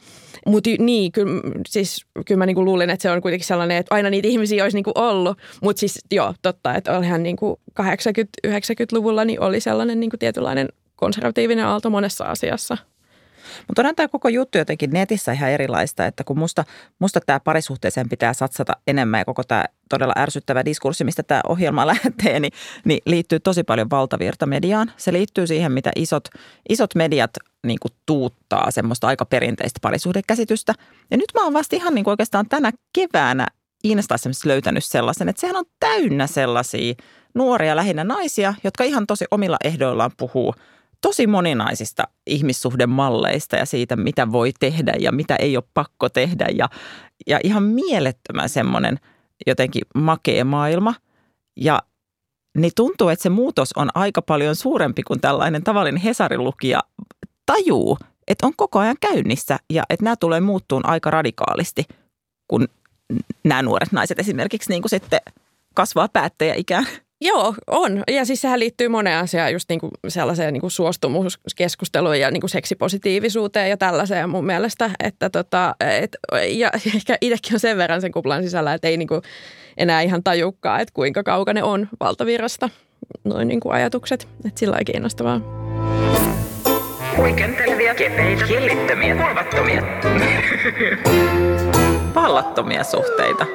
Mutta niin, kyllä mä niinku luulin, että se on kuitenkin sellainen, että aina niitä ihmisiä olisi niinku ollut. Mutta siis joo, totta, että olihan niinku 80-90-luvulla niin oli sellainen niinku tietynlainen konservatiivinen aalto monessa asiassa. Mutta onhan tämä koko juttu jotenkin netissä ihan erilaista, että kun musta tämä parisuhteeseen pitää satsata enemmän ja koko tämä todella ärsyttävä diskurssi, mistä tämä ohjelma lähtee, niin liittyy tosi paljon valtavirtamediaan. Se liittyy siihen, mitä isot mediat niin kuin tuuttaa semmoista aika perinteistä parisuhdekäsitystä. Ja nyt mä oon vasta ihan niin kuin oikeastaan tänä keväänä Instassa löytänyt sellaisen, että sehän on täynnä sellaisia nuoria lähinnä naisia, jotka ihan tosi omilla ehdoillaan puhuu tosi moninaisista ihmissuhdemalleista ja siitä, mitä voi tehdä ja mitä ei ole pakko tehdä. Ja ihan mielettömän semmoinen jotenkin makea maailma. Ja niin tuntuu, että se muutos on aika paljon suurempi kuin tällainen tavallinen hesarilukija tajuu, että on koko ajan käynnissä ja että nämä tulee muuttuun aika radikaalisti, kun nämä nuoret naiset esimerkiksi niin kuin sitten kasvaa päättäjäikään. Joo, on. Ja siis sehän liittyy moneen asiaan, just niinku sellaiseen niinku suostumuskeskusteluun ja niinku seksipositiivisuuteen ja tällaiseen mun mielestä. Että ja ehkä itsekin on sen verran sen kuplan sisällä, että ei niinku enää ihan tajukaan, että kuinka kaukana on valtavirrasta. Noin niinku ajatukset, että sillä lailla kiinnostavaa. Huikentelevia, kepeitä, hillittömiä, vallattomia. Vallattomia suhteita.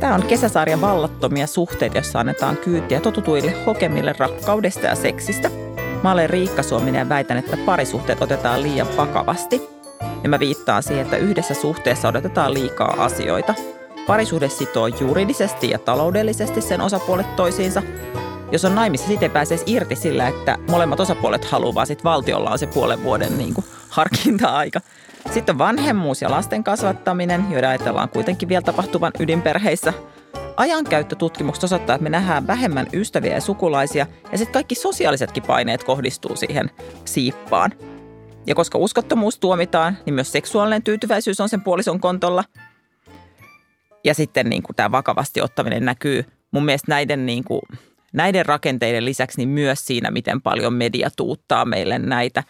Tämä on kesäsarja Vallattomia suhteita, jossa annetaan kyytiä totutuille hokemille rakkaudesta ja seksistä. Mä olen Riikka Suominen ja väitän, että parisuhteet otetaan liian vakavasti. Ja mä viittaan siihen, että yhdessä suhteessa odotetaan liikaa asioita. Parisuhde sitoo juridisesti ja taloudellisesti sen osapuolet toisiinsa. Jos on naimissa, siitä ei pääse edes irti sillä, että molemmat osapuolet haluaa, vaan sitten valtiolla on se puolen vuoden niin kuin harkinta-aika. Sitten vanhemmuus ja lasten kasvattaminen, joiden ajatellaan kuitenkin vielä tapahtuvan ydinperheissä. Ajankäyttötutkimukset osoittaa, että me nähdään vähemmän ystäviä ja sukulaisia, ja sitten kaikki sosiaalisetkin paineet kohdistuu siihen siippaan. Ja koska uskottomuus tuomitaan, niin myös seksuaalinen tyytyväisyys on sen puolison kontolla. Ja sitten niin kuin tämä vakavasti ottaminen näkyy mun mielestä näiden, niin kuin, näiden rakenteiden lisäksi niin myös siinä, miten paljon media tuuttaa meille näitä.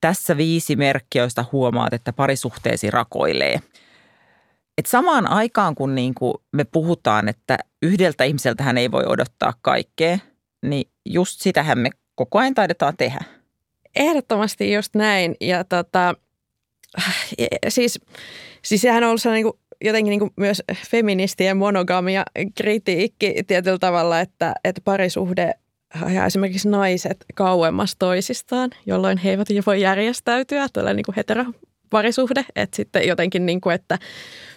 Tässä 5 merkkiä, joista huomaat, että parisuhteesi rakoilee. Et samaan aikaan, kun niinku me puhutaan, että yhdeltä ihmiseltähän ei voi odottaa kaikkea, niin just sitähän me koko ajan taidetaan tehdä. Ehdottomasti just näin. Ja siis sehän on ollut sellainen jotenkin niin kuin myös feministien monogamia kritiikki tietyllä tavalla, että parisuhde ja esimerkiksi naiset kauemmas toisistaan, jolloin he eivät voi järjestäytyä, tällainen niin kuin heteroparisuhde, että sitten jotenkin, niin kuin, että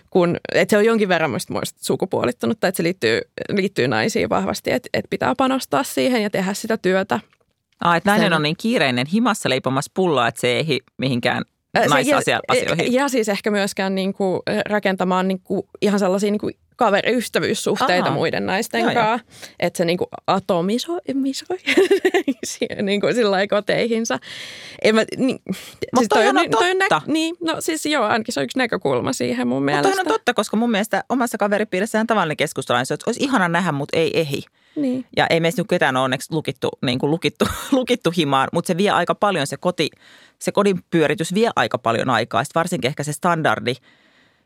kun, että se on jonkin verran muista sukupuolittunutta, että se liittyy naisiin vahvasti, että pitää panostaa siihen ja tehdä sitä työtä. Että nainen on niin kiireinen himassa leipomassa pullaa, että se ei mihinkään naisasioihin. Ja siis ehkä myöskään niinku rakentamaan niinku ihan sellaisia niinku kaveriystävyyssuhteita muiden naisten kanssa, että se niinku atomisoi niinku koteihinsa. Mutta siis on totta. Ainakin se on yksi näkökulma siihen mun mielestä. Mutta on totta, koska mun mielestä omassa kaveripiirissähän tavallinen keskustalaisuus, että olisi ihana nähdä, mutta ei ehi. Niin. Ja ei meistä nyt ketään ole onneksi lukittu himaan, mutta se vie aika paljon, se kodin pyöritys vie aika paljon aikaa. Sitten varsinkin ehkä se standardi,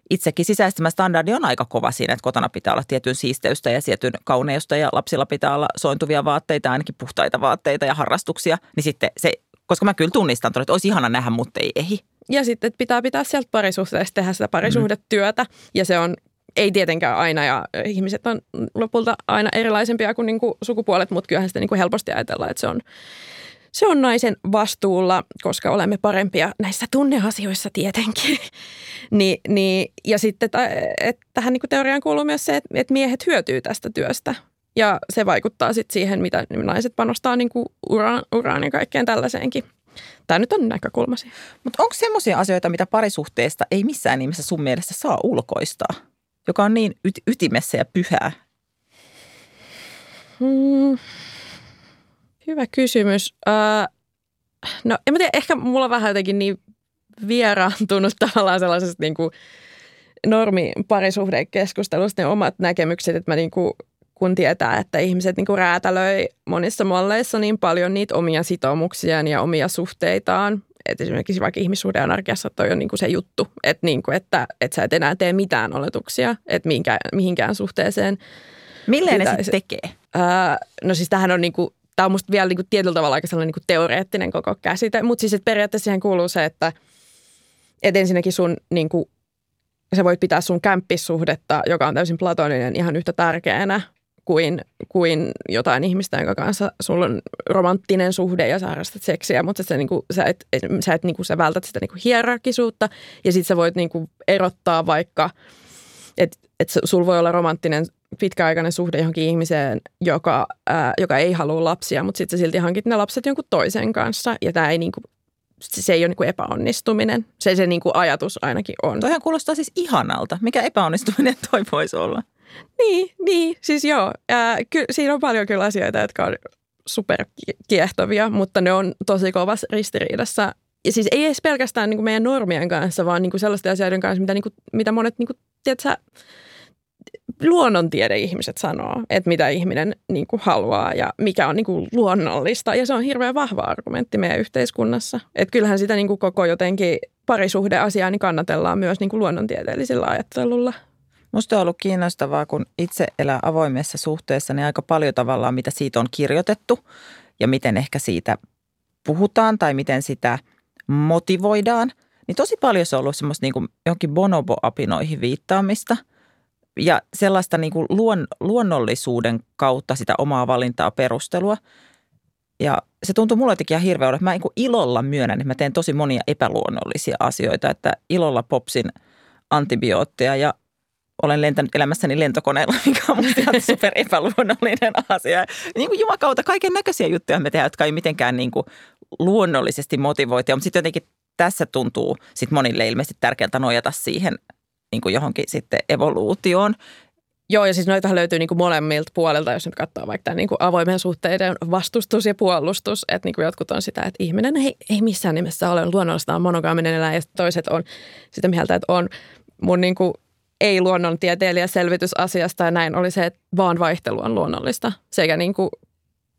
itsekin sisäistämä standardi on aika kova siinä, että kotona pitää olla tietyn siisteystä ja tietyn kauneusta ja lapsilla pitää olla sointuvia vaatteita, ainakin puhtaita vaatteita ja harrastuksia. Niin sitten se, koska mä kyllä tunnistan, että olisi ihana nähdä, mutta ei ehi. Ja sitten pitää sieltä parisuhteesta tehdä sitä parisuhdetyötä ja se on... Ei tietenkään aina, ja ihmiset on lopulta aina erilaisempia kuin niinku sukupuolet, mutta kyllähän sitä niinku helposti ajatellaan, että se on naisen vastuulla, koska olemme parempia näissä tunneasioissa tietenkin. Ja sitten tähän niinku teoriaan kuuluu myös se, että miehet hyötyy tästä työstä, ja se vaikuttaa sitten siihen, mitä naiset panostaa niinku uraan ja kaikkeen tällaiseenkin. Tämä nyt on näkökulma siihen. Mutta onko semmoisia asioita, mitä parisuhteesta ei missään nimessä sun mielestä saa ulkoistaa? Joka on niin ytimessä ja pyhää? Hyvä kysymys. No en mä tiedä, ehkä mulla on vähän jotenkin niin vieraantunut tavallaan sellaisesta niin kuin normiparisuhdekeskustelusta ne omat näkemykset, että mä niin kuin, kun tietää, että ihmiset niin kuin räätälöi monissa malleissa niin paljon niitä omia sitoumuksiaan ja omia suhteitaan. Että esimerkiksi vaikka ihmissuhdeanarkiassa toi on niinku se juttu, että, niinku, että sä et enää tee mitään oletuksia, että mihinkään suhteeseen. Milleen ne sitten tekee? No siis tämähän on, niinku, tämä on musta vielä niinku tietyllä tavalla aika sellainen niinku teoreettinen koko käsite, mutta siis että periaatteessa siihen kuuluu se, että ensinnäkin sun, niinku, sä voit pitää sun kämppissuhdetta, joka on täysin platoninen, ihan yhtä tärkeänä kuin jotain ihmistä, jonka kanssa sulla on romanttinen suhde ja sä harrastat seksiä, mutta sä vältät sitä niinku hierarkisuutta ja sit sä voit niinku erottaa vaikka, että sulla voi olla romanttinen pitkäaikainen suhde johonkin ihmiseen, joka ei halua lapsia, mutta sit sä silti hankit ne lapset jonkun toisen kanssa ja tää ei niinku, se ei ole niinku epäonnistuminen. Se niinku ajatus ainakin on. Toihan kuulostaa siis ihanalta. Mikä epäonnistuminen toi voisi olla? Niin, siis joo. Siinä on paljon kyllä asioita, jotka on superkiehtovia, mutta ne on tosi kovassa ristiriidassa. Ja siis ei edes pelkästään niin kuin meidän normien kanssa, vaan niin kuin sellaisten asioiden kanssa, mitä monet niin kuin, tiedätkö, luonnontiede-ihmiset sanoo, että mitä ihminen niin kuin haluaa ja mikä on niin kuin luonnollista. Ja se on hirveän vahva argumentti meidän yhteiskunnassa. Että kyllähän sitä niin kuin koko jotenkin parisuhdeasiaa niin kannatellaan myös niin kuin luonnontieteellisellä ajattelulla. Musta on ollut kiinnostavaa, kun itse elää avoimessa suhteessa, niin aika paljon tavallaan, mitä siitä on kirjoitettu ja miten ehkä siitä puhutaan tai miten sitä motivoidaan. Niin tosi paljon se on ollut semmoista niin kuin johonkin bonobo-apinoihin viittaamista ja sellaista niin kuin luonnollisuuden kautta sitä omaa valintaa perustelua. Ja se tuntuu mulle jotenkin ihan hirveältä, että mä niin kuin ilolla myönnän, että mä teen tosi monia epäluonnollisia asioita, että ilolla popsin antibiootteja ja olen lentänyt elämässäni lentokoneella, mikä on musta ihan super epäluonnollinen asia. Niin kuin jumakauta, kaiken näköisiä juttuja me tehdään, jotka ei mitenkään niin kuin luonnollisesti motivoitua. Mutta sitten jotenkin tässä tuntuu sit monille ilmeisesti tärkeältä nojata siihen niin kuin johonkin sitten evoluutioon. Joo, ja siis noitahan löytyy niin kuin molemmilta puolelta, jos nyt katsoo vaikka tämän niin kuin avoimen suhteiden vastustus ja puolustus. Että niin kuin jotkut on sitä, että ihminen ei missään nimessä ole luonnollistaan monogaaminen eläin, ja toiset on sitä mieltä, että on mun niin kuin ei-luonnontieteilijä selvitysasiasta ja näin oli se, että vaan vaihtelu on luonnollista sekä niin kuin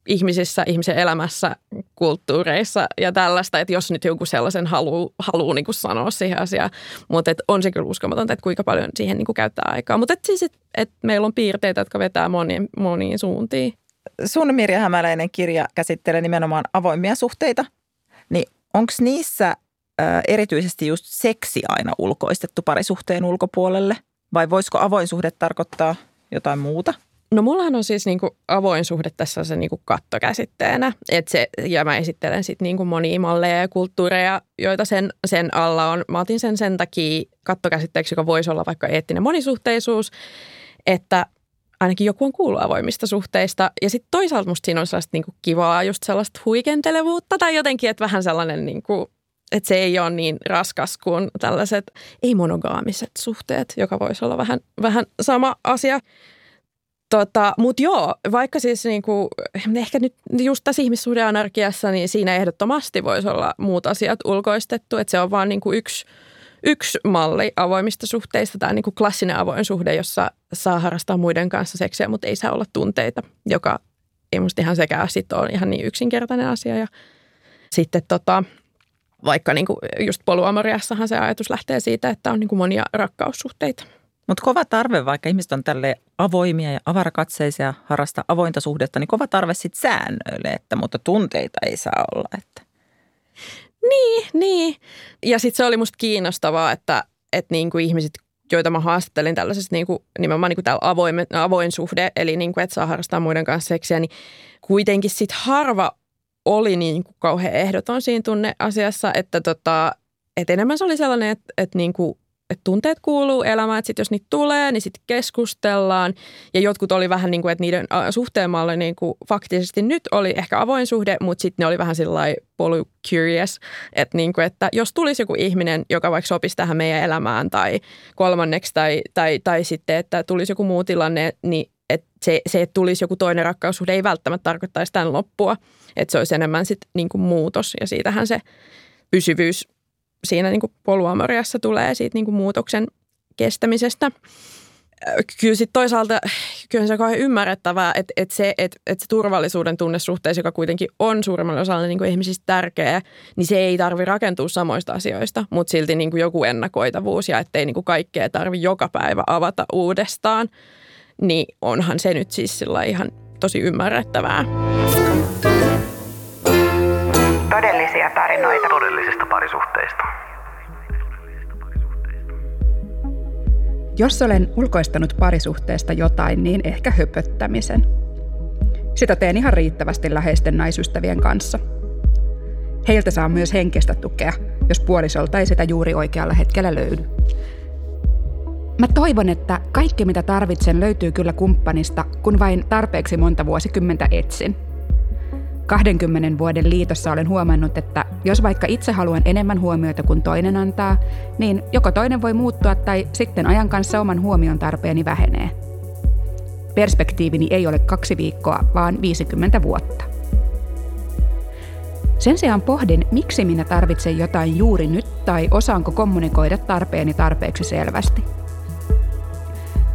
ihmisissä, ihmisen elämässä, kulttuureissa ja tällaista, että jos nyt joku sellaisen haluaa niin kuin sanoa siihen asiaan. Mutta on se kyllä uskomatonta, että kuinka paljon siihen niin kuin käyttää aikaa. Mutta siis, että meillä on piirteitä, jotka vetää moniin suuntiin. Sun Mirja Hämäläinen kirja käsittelee nimenomaan avoimia suhteita. Niin onko niissä erityisesti just seksi aina ulkoistettu parisuhteen ulkopuolelle? Vai voisiko avoin suhde tarkoittaa jotain muuta? No mullahan on siis niinku avoin suhde tässä se niinku kattokäsitteenä. Ja mä esittelen sitten niinku monia malleja ja kulttuureja, joita sen alla on. Mä otin sen takia kattokäsitteeksi, joka voisi olla vaikka eettinen monisuhteisuus, että ainakin joku on kuullut avoimista suhteista. Ja sitten toisaalta musta siinä on sellaista niinku kivaa, just sellaista huikentelevuutta tai jotenkin, että vähän sellainen, niinku, että se ei ole niin raskas kuin tällaiset ei-monogaamiset suhteet, joka voisi olla vähän sama asia. Mutta joo, vaikka siis niinku, ehkä nyt just tässä ihmissuhdeanarkiassa, niin siinä ehdottomasti voisi olla muut asiat ulkoistettu. Että se on vaan niinku yksi malli avoimista suhteista. Tämä on niinku klassinen avoin suhde, jossa saa harrastaa muiden kanssa seksiä, mutta ei saa olla tunteita, joka ei musta ihan sekään sitten ole ihan niin yksinkertainen asia. Ja sitten vaikka niinku just poluamoriassahan se ajatus lähtee siitä, että on niinku monia rakkaussuhteita. Mutta kova tarve, vaikka ihmiset on tälleen avoimia ja avarakatseisia harrastaa avointa suhdetta, niin kova tarve sitten säännöille, että mutta tunteita ei saa olla. Että. Niin. Ja sitten se oli musta kiinnostavaa, että niinku ihmiset, joita mä haastattelin tällaisesta niinku, nimenomaan niinku täällä avoin suhde, eli niinku, että saa harrastaa muiden kanssa seksiä, niin kuitenkin sitten harva oli niinku kauhean ehdoton siinä tunneasiassa, että et enemmän se oli sellainen, että niinku, että tunteet kuuluu elämään, että sit jos niitä tulee, niin sitten keskustellaan. Ja jotkut oli vähän niin kuin, että niiden suhteen malli niin kuin faktisesti nyt oli ehkä avoin suhde, mutta sitten ne oli vähän sillai polycurious, että, niin kuin, että jos tulisi joku ihminen, joka vaikka sopisi tähän meidän elämään tai kolmanneksi tai sitten, että tulisi joku muu tilanne, niin että se, että tulisi joku toinen rakkaussuhde, ei välttämättä tarkoittaisi tämän loppua. Että se olisi enemmän sitten niin kuin muutos ja siitähän se pysyvyys siinä niin kuin poluamoriassa tulee siitä niin kuin muutoksen kestämisestä. Kyllä sitten toisaalta kyllä se on kauhean ymmärrettävää, että se turvallisuuden tunnesuhteessa, joka kuitenkin on suurimmalle osalle niin kuin ihmisistä tärkeä, niin se ei tarvitse rakentua samoista asioista, mutta silti niin kuin joku ennakoitavuus ja ettei niin kuin kaikkea tarvitse joka päivä avata uudestaan, niin onhan se nyt siis sillä ihan tosi ymmärrettävää. Todellisia tarinoita todellisista parisuhteista. Jos olen ulkoistanut parisuhteesta jotain, niin ehkä höpöttämisen. Sitä teen ihan riittävästi läheisten naisystävien kanssa. Heiltä saa myös henkistä tukea, jos puolisolta ei sitä juuri oikealla hetkellä löydy. Mä toivon, että kaikki mitä tarvitsen löytyy kyllä kumppanista, kun vain tarpeeksi monta vuosikymmentä etsin. 20 vuoden liitossa olen huomannut, että jos vaikka itse haluan enemmän huomiota kuin toinen antaa, niin joko toinen voi muuttua tai sitten ajan kanssa oman huomion tarpeeni vähenee. Perspektiivini ei ole 2 viikkoa, vaan 50 vuotta. Sen sijaan pohdin, miksi minä tarvitsen jotain juuri nyt tai osaanko kommunikoida tarpeeni tarpeeksi selvästi.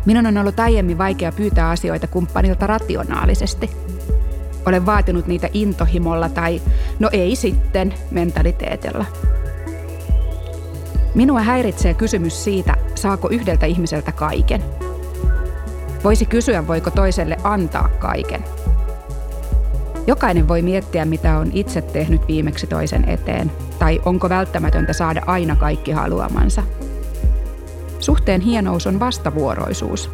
Minun on ollut aiemmin vaikea pyytää asioita kumppanilta rationaalisesti. Olen vaatinut niitä intohimolla tai no ei sitten mentaliteetilla. Minua häiritsee kysymys siitä, saako yhdeltä ihmiseltä kaiken. Voisi kysyä, voiko toiselle antaa kaiken. Jokainen voi miettiä, mitä on itse tehnyt viimeksi toisen eteen, tai onko välttämätöntä saada aina kaikki haluamansa. Suhteen hienous on vastavuoroisuus.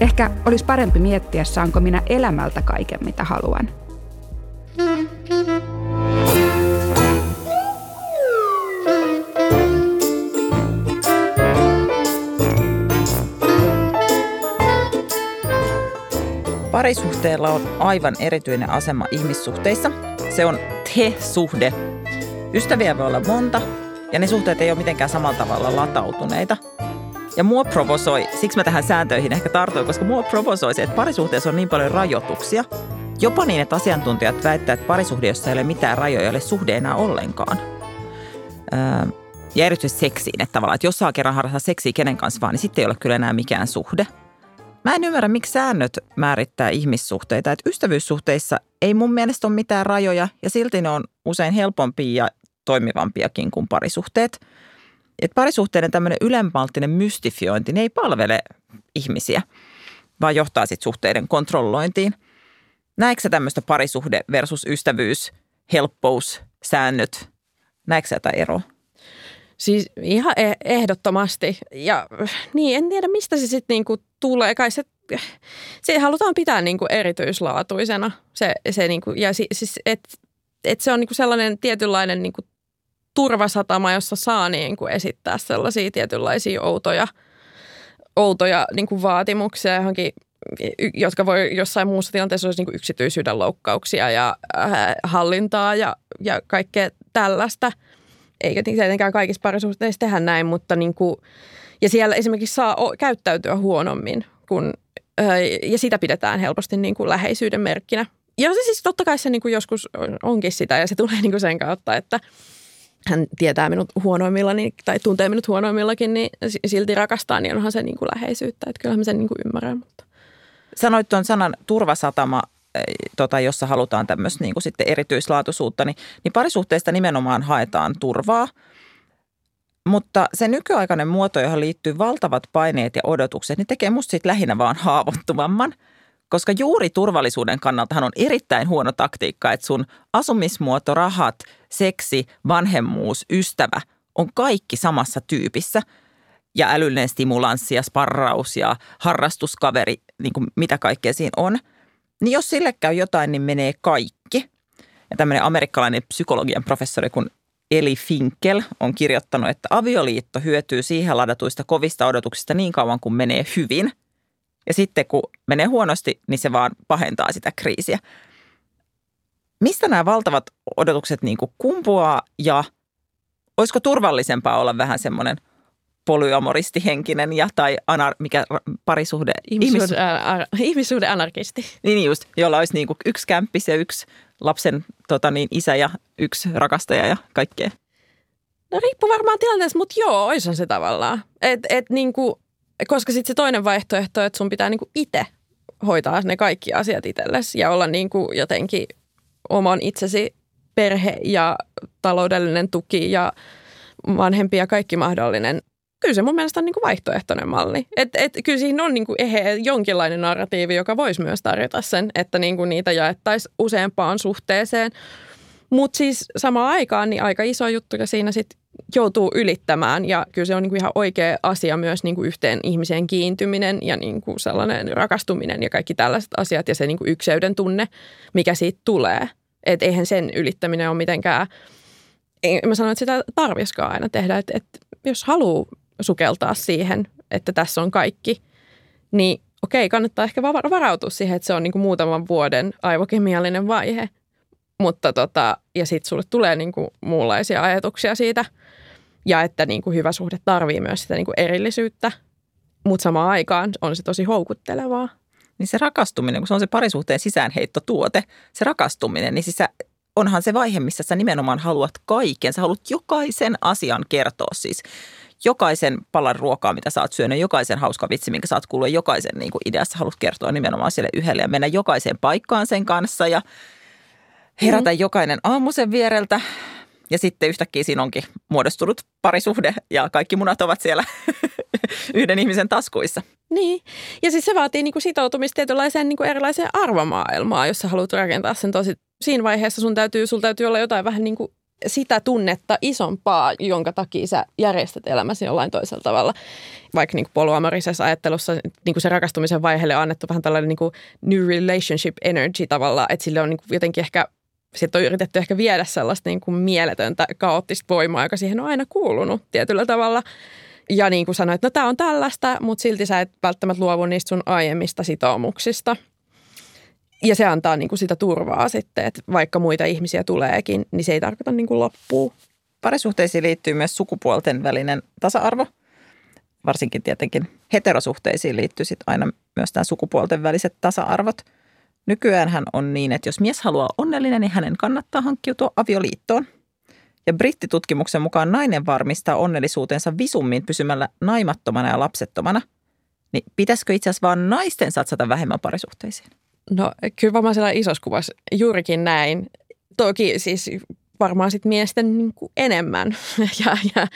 Ehkä olisi parempi miettiä, saanko minä elämältä kaiken, mitä haluan. Parisuhteella on aivan erityinen asema ihmissuhteissa. Se on te-suhde. Ystäviä voi olla monta, ja ne suhteet ei ole mitenkään samalla tavalla latautuneita. Ja mua provosoi, siksi mä tähän sääntöihin ehkä tartuin, koska mua provosoi se, että parisuhteessa on niin paljon rajoituksia. Jopa niin, että asiantuntijat väittävät, että parisuhde, jossa ei ole mitään rajoja, ei ole suhde enää ollenkaan. Ja erityisesti seksiin, että tavallaan, että jos saa kerran harrastaa seksiä kenen kanssa vaan, niin sitten ei ole kyllä enää mikään suhde. Mä en ymmärrä, miksi säännöt määrittää ihmissuhteita. Että ystävyyssuhteissa ei mun mielestä ole mitään rajoja ja silti ne on usein helpompia ja toimivampiakin kuin parisuhteet. Että parisuhteiden tämmöinen ylenpalttinen mystifiointi, ne ei palvele ihmisiä, vaan johtaa sitten suhteiden kontrollointiin. Näetkö sä tämmöistä parisuhde versus ystävyys, helppous, säännöt? Näetkö sä jotain eroa? Siis ihan ehdottomasti. Ja niin, en tiedä mistä se sitten niinku tulee. Kai se se halutaan pitää niinku erityislaatuisena. Se niinku, ja siis, et se on niinku sellainen tietynlainen niinku turvasatama, jossa saa niinku esittää sellaisia tietynlaisia outoja niinku vaatimuksia johonkin, jotka voi jossain muussa tilanteessa olisi niinku yksityisyyden loukkauksia ja hallintaa ja kaikkea tällaista. Eikä tietenkään kaikissa parisuhteissa tehdä näin, mutta niinku, ja siellä esimerkiksi saa käyttäytyä huonommin, kun, ja sitä pidetään helposti niinku läheisyyden merkkinä. Ja se siis totta kai se niinku joskus onkin sitä, ja se tulee niinku sen kautta, että hän tietää minut huonoimmillani tai tuntee minut huonoimmillakin, niin silti rakastaa, niin onhan se niinku läheisyyttä. Että kyllähän mä sen niinku ymmärrän. Mutta. Sanoit tuon sanan turvasatama, jossa halutaan tämmöistä niinku sitten erityislaatuisuutta, niin parisuhteista nimenomaan haetaan turvaa. Mutta se nykyaikainen muoto, johon liittyy valtavat paineet ja odotukset, niin tekee musta siitä lähinnä vaan haavoittuvamman. Koska juuri turvallisuuden kannaltahan on erittäin huono taktiikka, että sun asumismuoto, rahat, seksi, vanhemmuus, ystävä on kaikki samassa tyypissä. Ja älyllinen stimulanssi ja sparraus ja harrastuskaveri, niin kuin mitä kaikkea siinä on. Niin jos sille käy jotain, niin menee kaikki. Ja tämmöinen amerikkalainen psykologian professori kun Eli Finkel on kirjoittanut, että avioliitto hyötyy siihen ladatuista kovista odotuksista niin kauan kuin menee hyvin. Ja sitten kun menee huonosti, niin se vaan pahentaa sitä kriisiä. Mistä nämä valtavat odotukset niin kuin kumpuaa ja olisiko turvallisempaa olla vähän semmoinen polyamoristihenkinen ja tai parisuhde? Ihmissuhde anarkisti. Niin just, jolla olisi niin kuin yksi kämppis ja yksi lapsen isä ja yksi rakastaja ja kaikkea. No riippuu varmaan tilanteesta, mutta joo, oishan se tavallaan. Et niin kuin, koska sitten se toinen vaihtoehto on, että sun pitää niinku itse hoitaa ne kaikki asiat itsellesi ja olla niinku jotenkin oman itsesi perhe ja taloudellinen tuki ja vanhempi ja kaikki mahdollinen. Kyllä se mun mielestä on niinku vaihtoehtoinen malli. Et kyllä siinä on niinku eheä jonkinlainen narratiivi, joka voisi myös tarjota sen, että niinku niitä jaettaisiin useampaan suhteeseen. Mutta siis samaan aikaan niin aika iso juttu ja siinä sitten joutuu ylittämään ja kyllä se on niinku ihan oikea asia myös niinku yhteen ihmiseen kiintyminen ja niinku sellainen rakastuminen ja kaikki tällaiset asiat ja se niinku ykseyden tunne, mikä siitä tulee. Et eihän sen ylittäminen ole mitenkään, mä sanon, että sitä tarvitsisikaan aina tehdä, että jos haluaa sukeltaa siihen, että tässä on kaikki, niin okei, kannattaa ehkä varautua siihen, että se on niinku muutaman vuoden aivokemiallinen vaihe. Mutta ja sitten sulle tulee niinku muunlaisia ajatuksia siitä ja että niinku hyvä suhde tarvii myös sitä niinku erillisyyttä, mutta samaan aikaan on se tosi houkuttelevaa. Niin se rakastuminen, kun se on se parisuhteen sisäänheittotuote, se rakastuminen, niin siis onhan se vaihe, missä sä nimenomaan haluat kaiken. Sä haluat jokaisen asian kertoa siis. Jokaisen palan ruokaa, mitä sä oot syönyt, jokaisen hauska vitsi, minkä sä oot kuullut, jokaisen niinku ideasta haluat kertoa nimenomaan sille yhdelle ja mennä jokaiseen paikkaan sen kanssa ja herätä jokainen aamu sen viereltä ja sitten yhtäkkiä siinä onkin muodostunut parisuhde ja kaikki munat ovat siellä yhden ihmisen taskuissa. Niin, ja siis se vaatii niinku sitoutumista tietynlaiseen niinku erilaiseen arvomaailmaan, jos sä haluat rakentaa sen tosi. Siinä vaiheessa sulla täytyy olla jotain vähän niinku sitä tunnetta isompaa, jonka takia sä järjestät elämäsi jollain toisella tavalla. Vaikka niin kuin polyamorisessa ajattelussa niin kuin se rakastumisen vaiheelle on annettu vähän tällainen niin kuin new relationship energy tavalla, että sille on niin kuin jotenkin ehkä, sieltä on yritetty ehkä viedä sellaista niin kuin mieletöntä kaoottista voimaa, joka siihen on aina kuulunut tietyllä tavalla. Ja niin kuin sanoit, että no tämä on tällaista, mutta silti sä et välttämättä luovu niistä sun aiemmista sitoumuksista. Ja se antaa niin kuin sitä turvaa sitten, että vaikka muita ihmisiä tuleekin, niin se ei tarkoita niin kuin loppua. Parisuhteisiin liittyy myös sukupuolten välinen tasa-arvo. Varsinkin tietenkin heterosuhteisiin liittyy sit aina myös nämä sukupuolten väliset tasa-arvot. Nykyäänhän on niin, että jos mies haluaa onnellinen, niin hänen kannattaa hankkiutua avioliittoon. Ja brittitutkimuksen mukaan nainen varmistaa onnellisuutensa visummin pysymällä naimattomana ja lapsettomana. Niin pitäisikö itse asiassa vaan naisten satsata vähemmän parisuhteisiin? No kyllä varmaan siellä isossa kuvassa juurikin näin. Toki siis varmaan sitten miesten niinku enemmän. Ja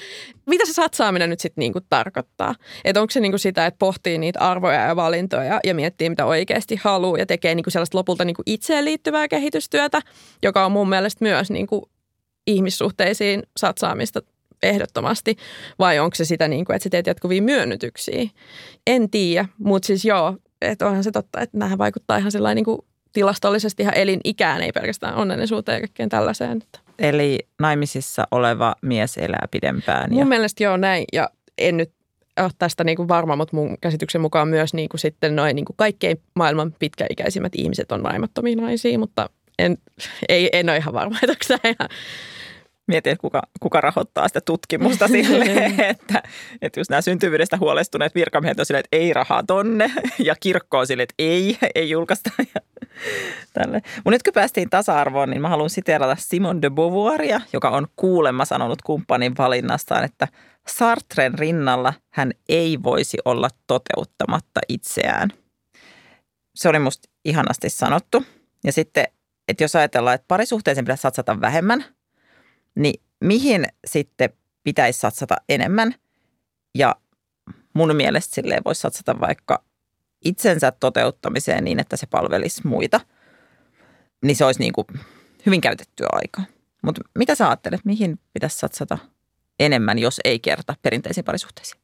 mitä se satsaaminen nyt sitten niinku tarkoittaa? Että onko se niinku sitä, että pohtii niitä arvoja ja valintoja ja miettii mitä oikeasti haluaa ja tekee niinku sellaista lopulta niinku itseen liittyvää kehitystyötä, joka on mun mielestä myös niinku ihmissuhteisiin satsaamista ehdottomasti. Vai onko se sitä, niinku, että sä teet jatkuvia myönnytyksiä? En tiedä, mutta siis joo. että onhan se totta, että näähän vaikuttaa ihan sellainen niin kuin tilastollisesti ihan elinikään, ei pelkästään onnellisuuteen ja kaikkeen tällaiseen. Eli naimisissa oleva mies elää pidempään. Mun mielestä joo näin, ja en nyt ole tästä niin kuin varma, mutta mun käsityksen mukaan myös niin kuin sitten noin niin kuin kaikkein maailman pitkäikäisimmät ihmiset on vaimattomia naisia, mutta en ole ihan varma, että onko tämä ihan... Mietin, kuka rahoittaa sitä tutkimusta silleen, että just nämä syntyvyydestä huolestuneet virkamiehet on silleen, että ei rahaa tonne, ja kirkko on silleen, että ei julkaista. Mutta nyt kun päästiin tasa-arvoon, niin mä haluan siteerata Simone de Beauvoiria, joka on kuulemma sanonut kumppanin valinnastaan, että Sartren rinnalla hän ei voisi olla toteuttamatta itseään. Se oli musta ihanasti sanottu. Ja sitten, että jos ajatellaan, että parisuhteeseen pitäisi satsata vähemmän, niin mihin sitten pitäisi satsata enemmän? Ja mun mielestä silleen voisi satsata vaikka itsensä toteuttamiseen niin, että se palvelisi muita. Niin se olisi niin kuin hyvin käytettyä aikaa. Mutta mitä sä ajattelet, mihin pitäisi satsata enemmän, jos ei kerta perinteisiin parisuhteisiin?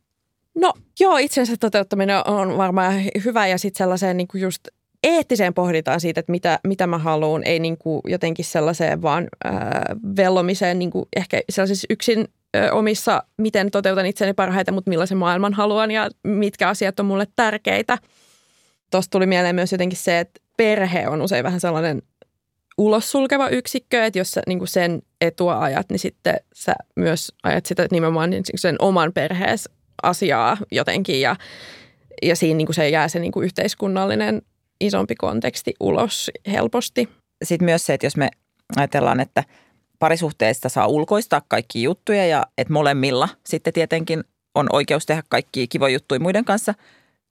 No joo, itsensä toteuttaminen on varmaan hyvä ja sitten sellaiseen niin kuin just... Eettiseen pohditaan siitä, että mitä mä haluan, ei niin kuin jotenkin sellaiseen vaan vellomiseen, niin kuin ehkä sellaisissa yksin omissa, miten toteutan itseni parhaiten, mutta millaisen maailman haluan ja mitkä asiat on mulle tärkeitä. Tuosta tuli mieleen myös jotenkin se, että perhe on usein vähän sellainen ulossulkeva yksikkö, että jos sä niin kuin sen etua ajat, niin sitten sä myös ajat sitä nimenomaan sen oman perheesi asiaa jotenkin ja siinä niin kuin se jää se niin kuin yhteiskunnallinen isompi konteksti ulos helposti. Sitten myös se, että jos me ajatellaan, että parisuhteista saa ulkoistaa kaikki juttuja ja että molemmilla sitten tietenkin on oikeus tehdä kaikkia kivoja juttuja muiden kanssa,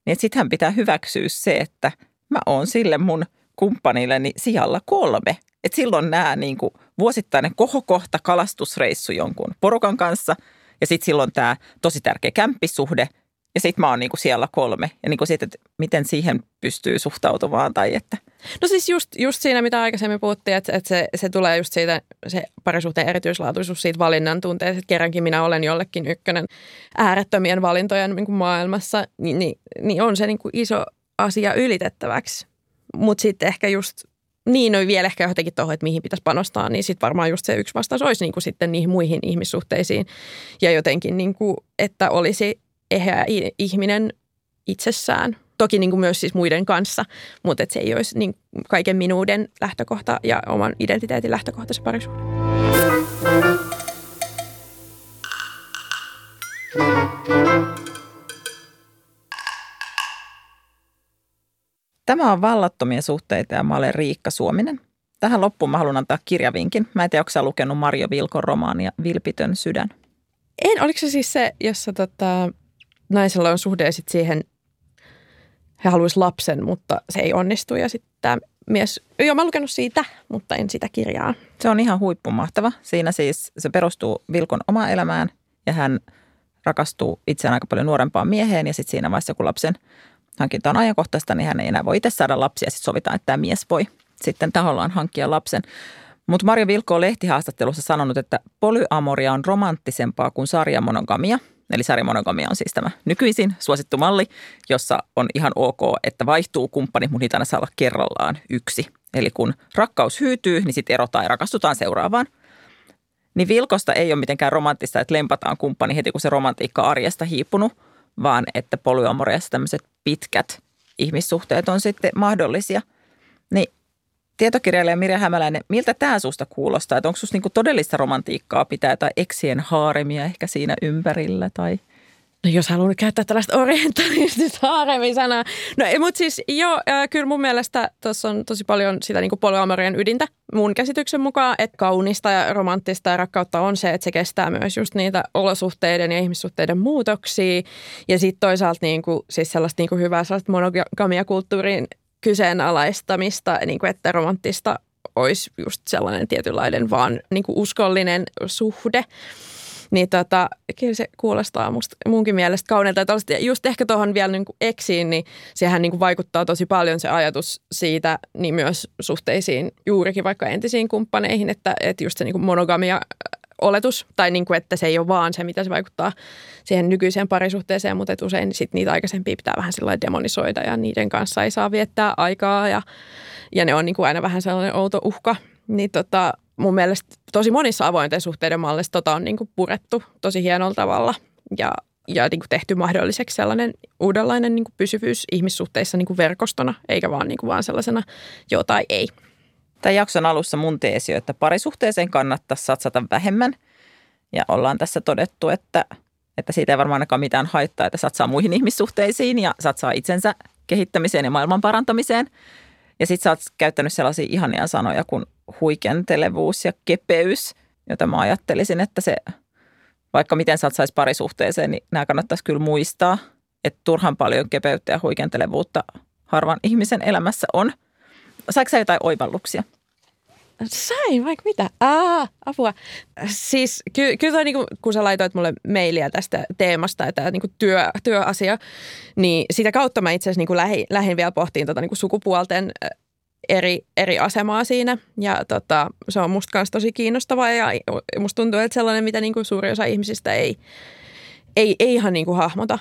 niin sittenhän pitää hyväksyä se, että mä oon sille mun kumppanilleni sijalla 3. Että silloin nämä niin kuin vuosittainen kohokohta kalastusreissu jonkun porukan kanssa ja sitten silloin tämä tosi tärkeä kämppissuhde. Ja sit mä oon niinku siellä 3. Ja niinku siitä, että miten siihen pystyy suhtautumaan tai että... No siis just siinä, mitä aikaisemmin puhuttiin, että se tulee just siitä, se parisuhteen erityislaatuisuus siitä valinnan tunteesta, että kerrankin minä olen jollekin ykkönen äärettömien valintojen niin kuin maailmassa, niin on se niin kuin iso asia ylitettäväksi. Mutta sitten ehkä just, niin on vielä ehkä jotenkin tuohon, että mihin pitäisi panostaa, niin sitten varmaan just se yksi vastaus olisi niin kuin sitten niihin muihin ihmissuhteisiin ja jotenkin, niin kuin, että olisi... Eheä ihminen itsessään, toki niin kuin myös siis muiden kanssa, mutta et se ei olisi niin kaiken minuuden lähtökohta ja oman identiteetin lähtökohta se parisuhde. Tämä on Vallattomia suhteita ja mä olen Riikka Suominen. Tähän loppuun mä haluan antaa kirjavinkin. Mä en tiedä, onko sä lukenut Marjo Vilkon romaania Vilpitön sydän? En, oliko se siis se, jossa naisella on suhde ja sitten siihen he haluaisi lapsen, mutta se ei onnistu. Ja sitten tämä mies, joo mä oon lukenut siitä, mutta en sitä kirjaa. Se on ihan huippumahtava. Siinä siis se perustuu Vilkon omaan elämään ja hän rakastuu itseään aika paljon nuorempaan mieheen. Ja sitten siinä vaiheessa, kun lapsen hankinta on ajankohtaista, niin hän ei enää voi itse saada lapsia. Sitten sovitaan, että tämä mies voi sitten tahollaan hankkia lapsen. Mutta Marja Vilko on lehtihaastattelussa sanonut, että polyamoria on romanttisempaa kuin sarjamonogamia. Eli sarjamonogamia on siis tämä nykyisin suosittu malli, jossa on ihan ok, että vaihtuu kumppani, mutta niitä aina saa olla kerrallaan 1. Eli kun rakkaus hyytyy, niin sitten erotaan ja rakastutaan seuraavaan. Niin Vilkosta ei ole mitenkään romanttista, että lempataan kumppani heti, kun se romantiikka arjesta hiipunut, vaan että polyamoriassa tämmöiset pitkät ihmissuhteet on sitten mahdollisia. Niin tietokirjailija Mirja Hämäläinen, miltä tämä susta kuulostaa? Että onko sinusta niinku todellista romantiikkaa pitää tai eksien haaremia ehkä siinä ympärillä? Tai? No jos haluan käyttää tällaista orientalistista haaremi-sanaa. No mutta siis joo, kyllä mun mielestä tuossa on tosi paljon sitä niinku polyamorian ydintä mun käsityksen mukaan. Että kaunista ja romanttista ja rakkautta on se, että se kestää myös just niitä olosuhteiden ja ihmissuhteiden muutoksia. Ja sitten toisaalta niinku, siis sellaista niinku hyvää sellaista monogamiakulttuuriin kyseenalaistamista, niin kuin että romanttista olisi just sellainen tietynlainen vaan niin kuin uskollinen suhde, niin kyllä se kuulostaa musta, munkin mielestä kaunelta. Ja just ehkä tuohon vielä niin kuin eksiin, niin sehän niin kuin vaikuttaa tosi paljon se ajatus siitä niin myös suhteisiin juurikin vaikka entisiin kumppaneihin, että just se niin kuin monogamia oletus, tai niin kuin, että se ei ole vaan se, mitä se vaikuttaa siihen nykyiseen parisuhteeseen, mutta että usein sit niitä aikaisempia pitää vähän sillä demonisoida ja niiden kanssa ei saa viettää aikaa ja ne on niin kuin aina vähän sellainen outo uhka. Niin mun mielestä tosi monissa avointen suhteiden malleissa on niin kuin purettu tosi hienolla tavalla ja niin kuin tehty mahdolliseksi sellainen uudenlainen niin kuin pysyvyys ihmissuhteissa niin kuin verkostona, eikä vaan, niin kuin vaan sellaisena joo tai ei. Tämän jakson alussa mun teesi, että parisuhteeseen kannattaisi satsata vähemmän. Ja ollaan tässä todettu, että siitä ei varmaan ainakaan mitään haittaa, että satsaa muihin ihmissuhteisiin ja satsaa itsensä kehittämiseen ja maailman parantamiseen. Ja sit sä oot käyttänyt sellaisia ihania sanoja kuin huikentelevuus ja kepeys, jota mä ajattelisin, että se, vaikka miten satsaisi parisuhteeseen, niin nämä kannattaisi kyllä muistaa, että turhan paljon kepeyttä ja huikentelevuutta harvan ihmisen elämässä on. Saatko sä jotain oivalluksia? Sain, vaikka mitä. Apua. Siis kyllä toi, niinku, kun sä laitoit mulle mailia tästä teemasta, että niinku työasia, niin sitä kautta mä itse asiassa niinku lähdin vielä pohtiin niinku sukupuolten eri asemaa siinä. Ja se on musta kanssa tosi kiinnostavaa ja musta tuntuu, että sellainen, mitä niinku suuri osa ihmisistä ei ihan niinku hahmota.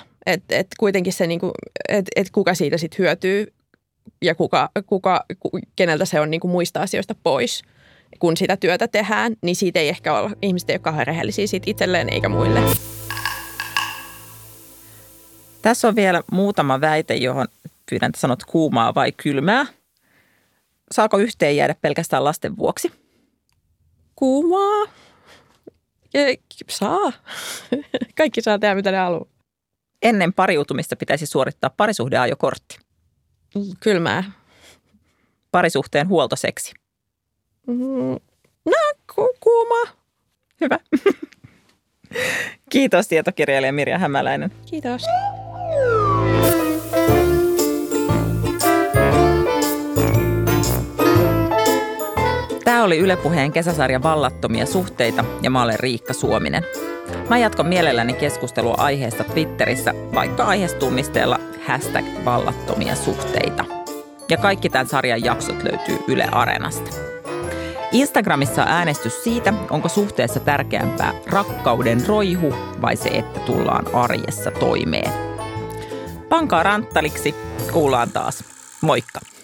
Et kuitenkin se, niinku, et kuka siitä sit hyötyy. Ja keneltä se on niin kuin muista asioista pois, kun sitä työtä tehdään, niin siitä ei ehkä ole, ihmiset ei ole kauhean rehellisiä siitä itselleen eikä muille. Tässä on vielä muutama väite, johon pyydän, että sanot kuumaa vai kylmää. Saako yhteen jäädä pelkästään lasten vuoksi? Kuumaa. Saa. Kaikki saa tehdä, mitä ne haluaa. Ennen pariutumista pitäisi suorittaa parisuhdeajokortti. Kylmää. Parisuhteen huoltoseksi. Kuuma. Hyvä. Kiitos tietokirjailija Mirja Hämäläinen. Kiitos. Tämä oli Yle Puheen kesäsarja Vallattomia suhteita ja mä olen Riikka Suominen. Mä jatkan mielelläni keskustelua aiheesta Twitterissä, vaikka aiheestunnisteella #vallattomia suhteita. Ja kaikki tämän sarjan jaksot löytyy Yle Areenasta. Instagramissa on äänestys siitä, onko suhteessa tärkeämpää rakkauden roihu vai se, että tullaan arjessa toimeen. Pankaa ranttaliksi, kuullaan taas. Moikka!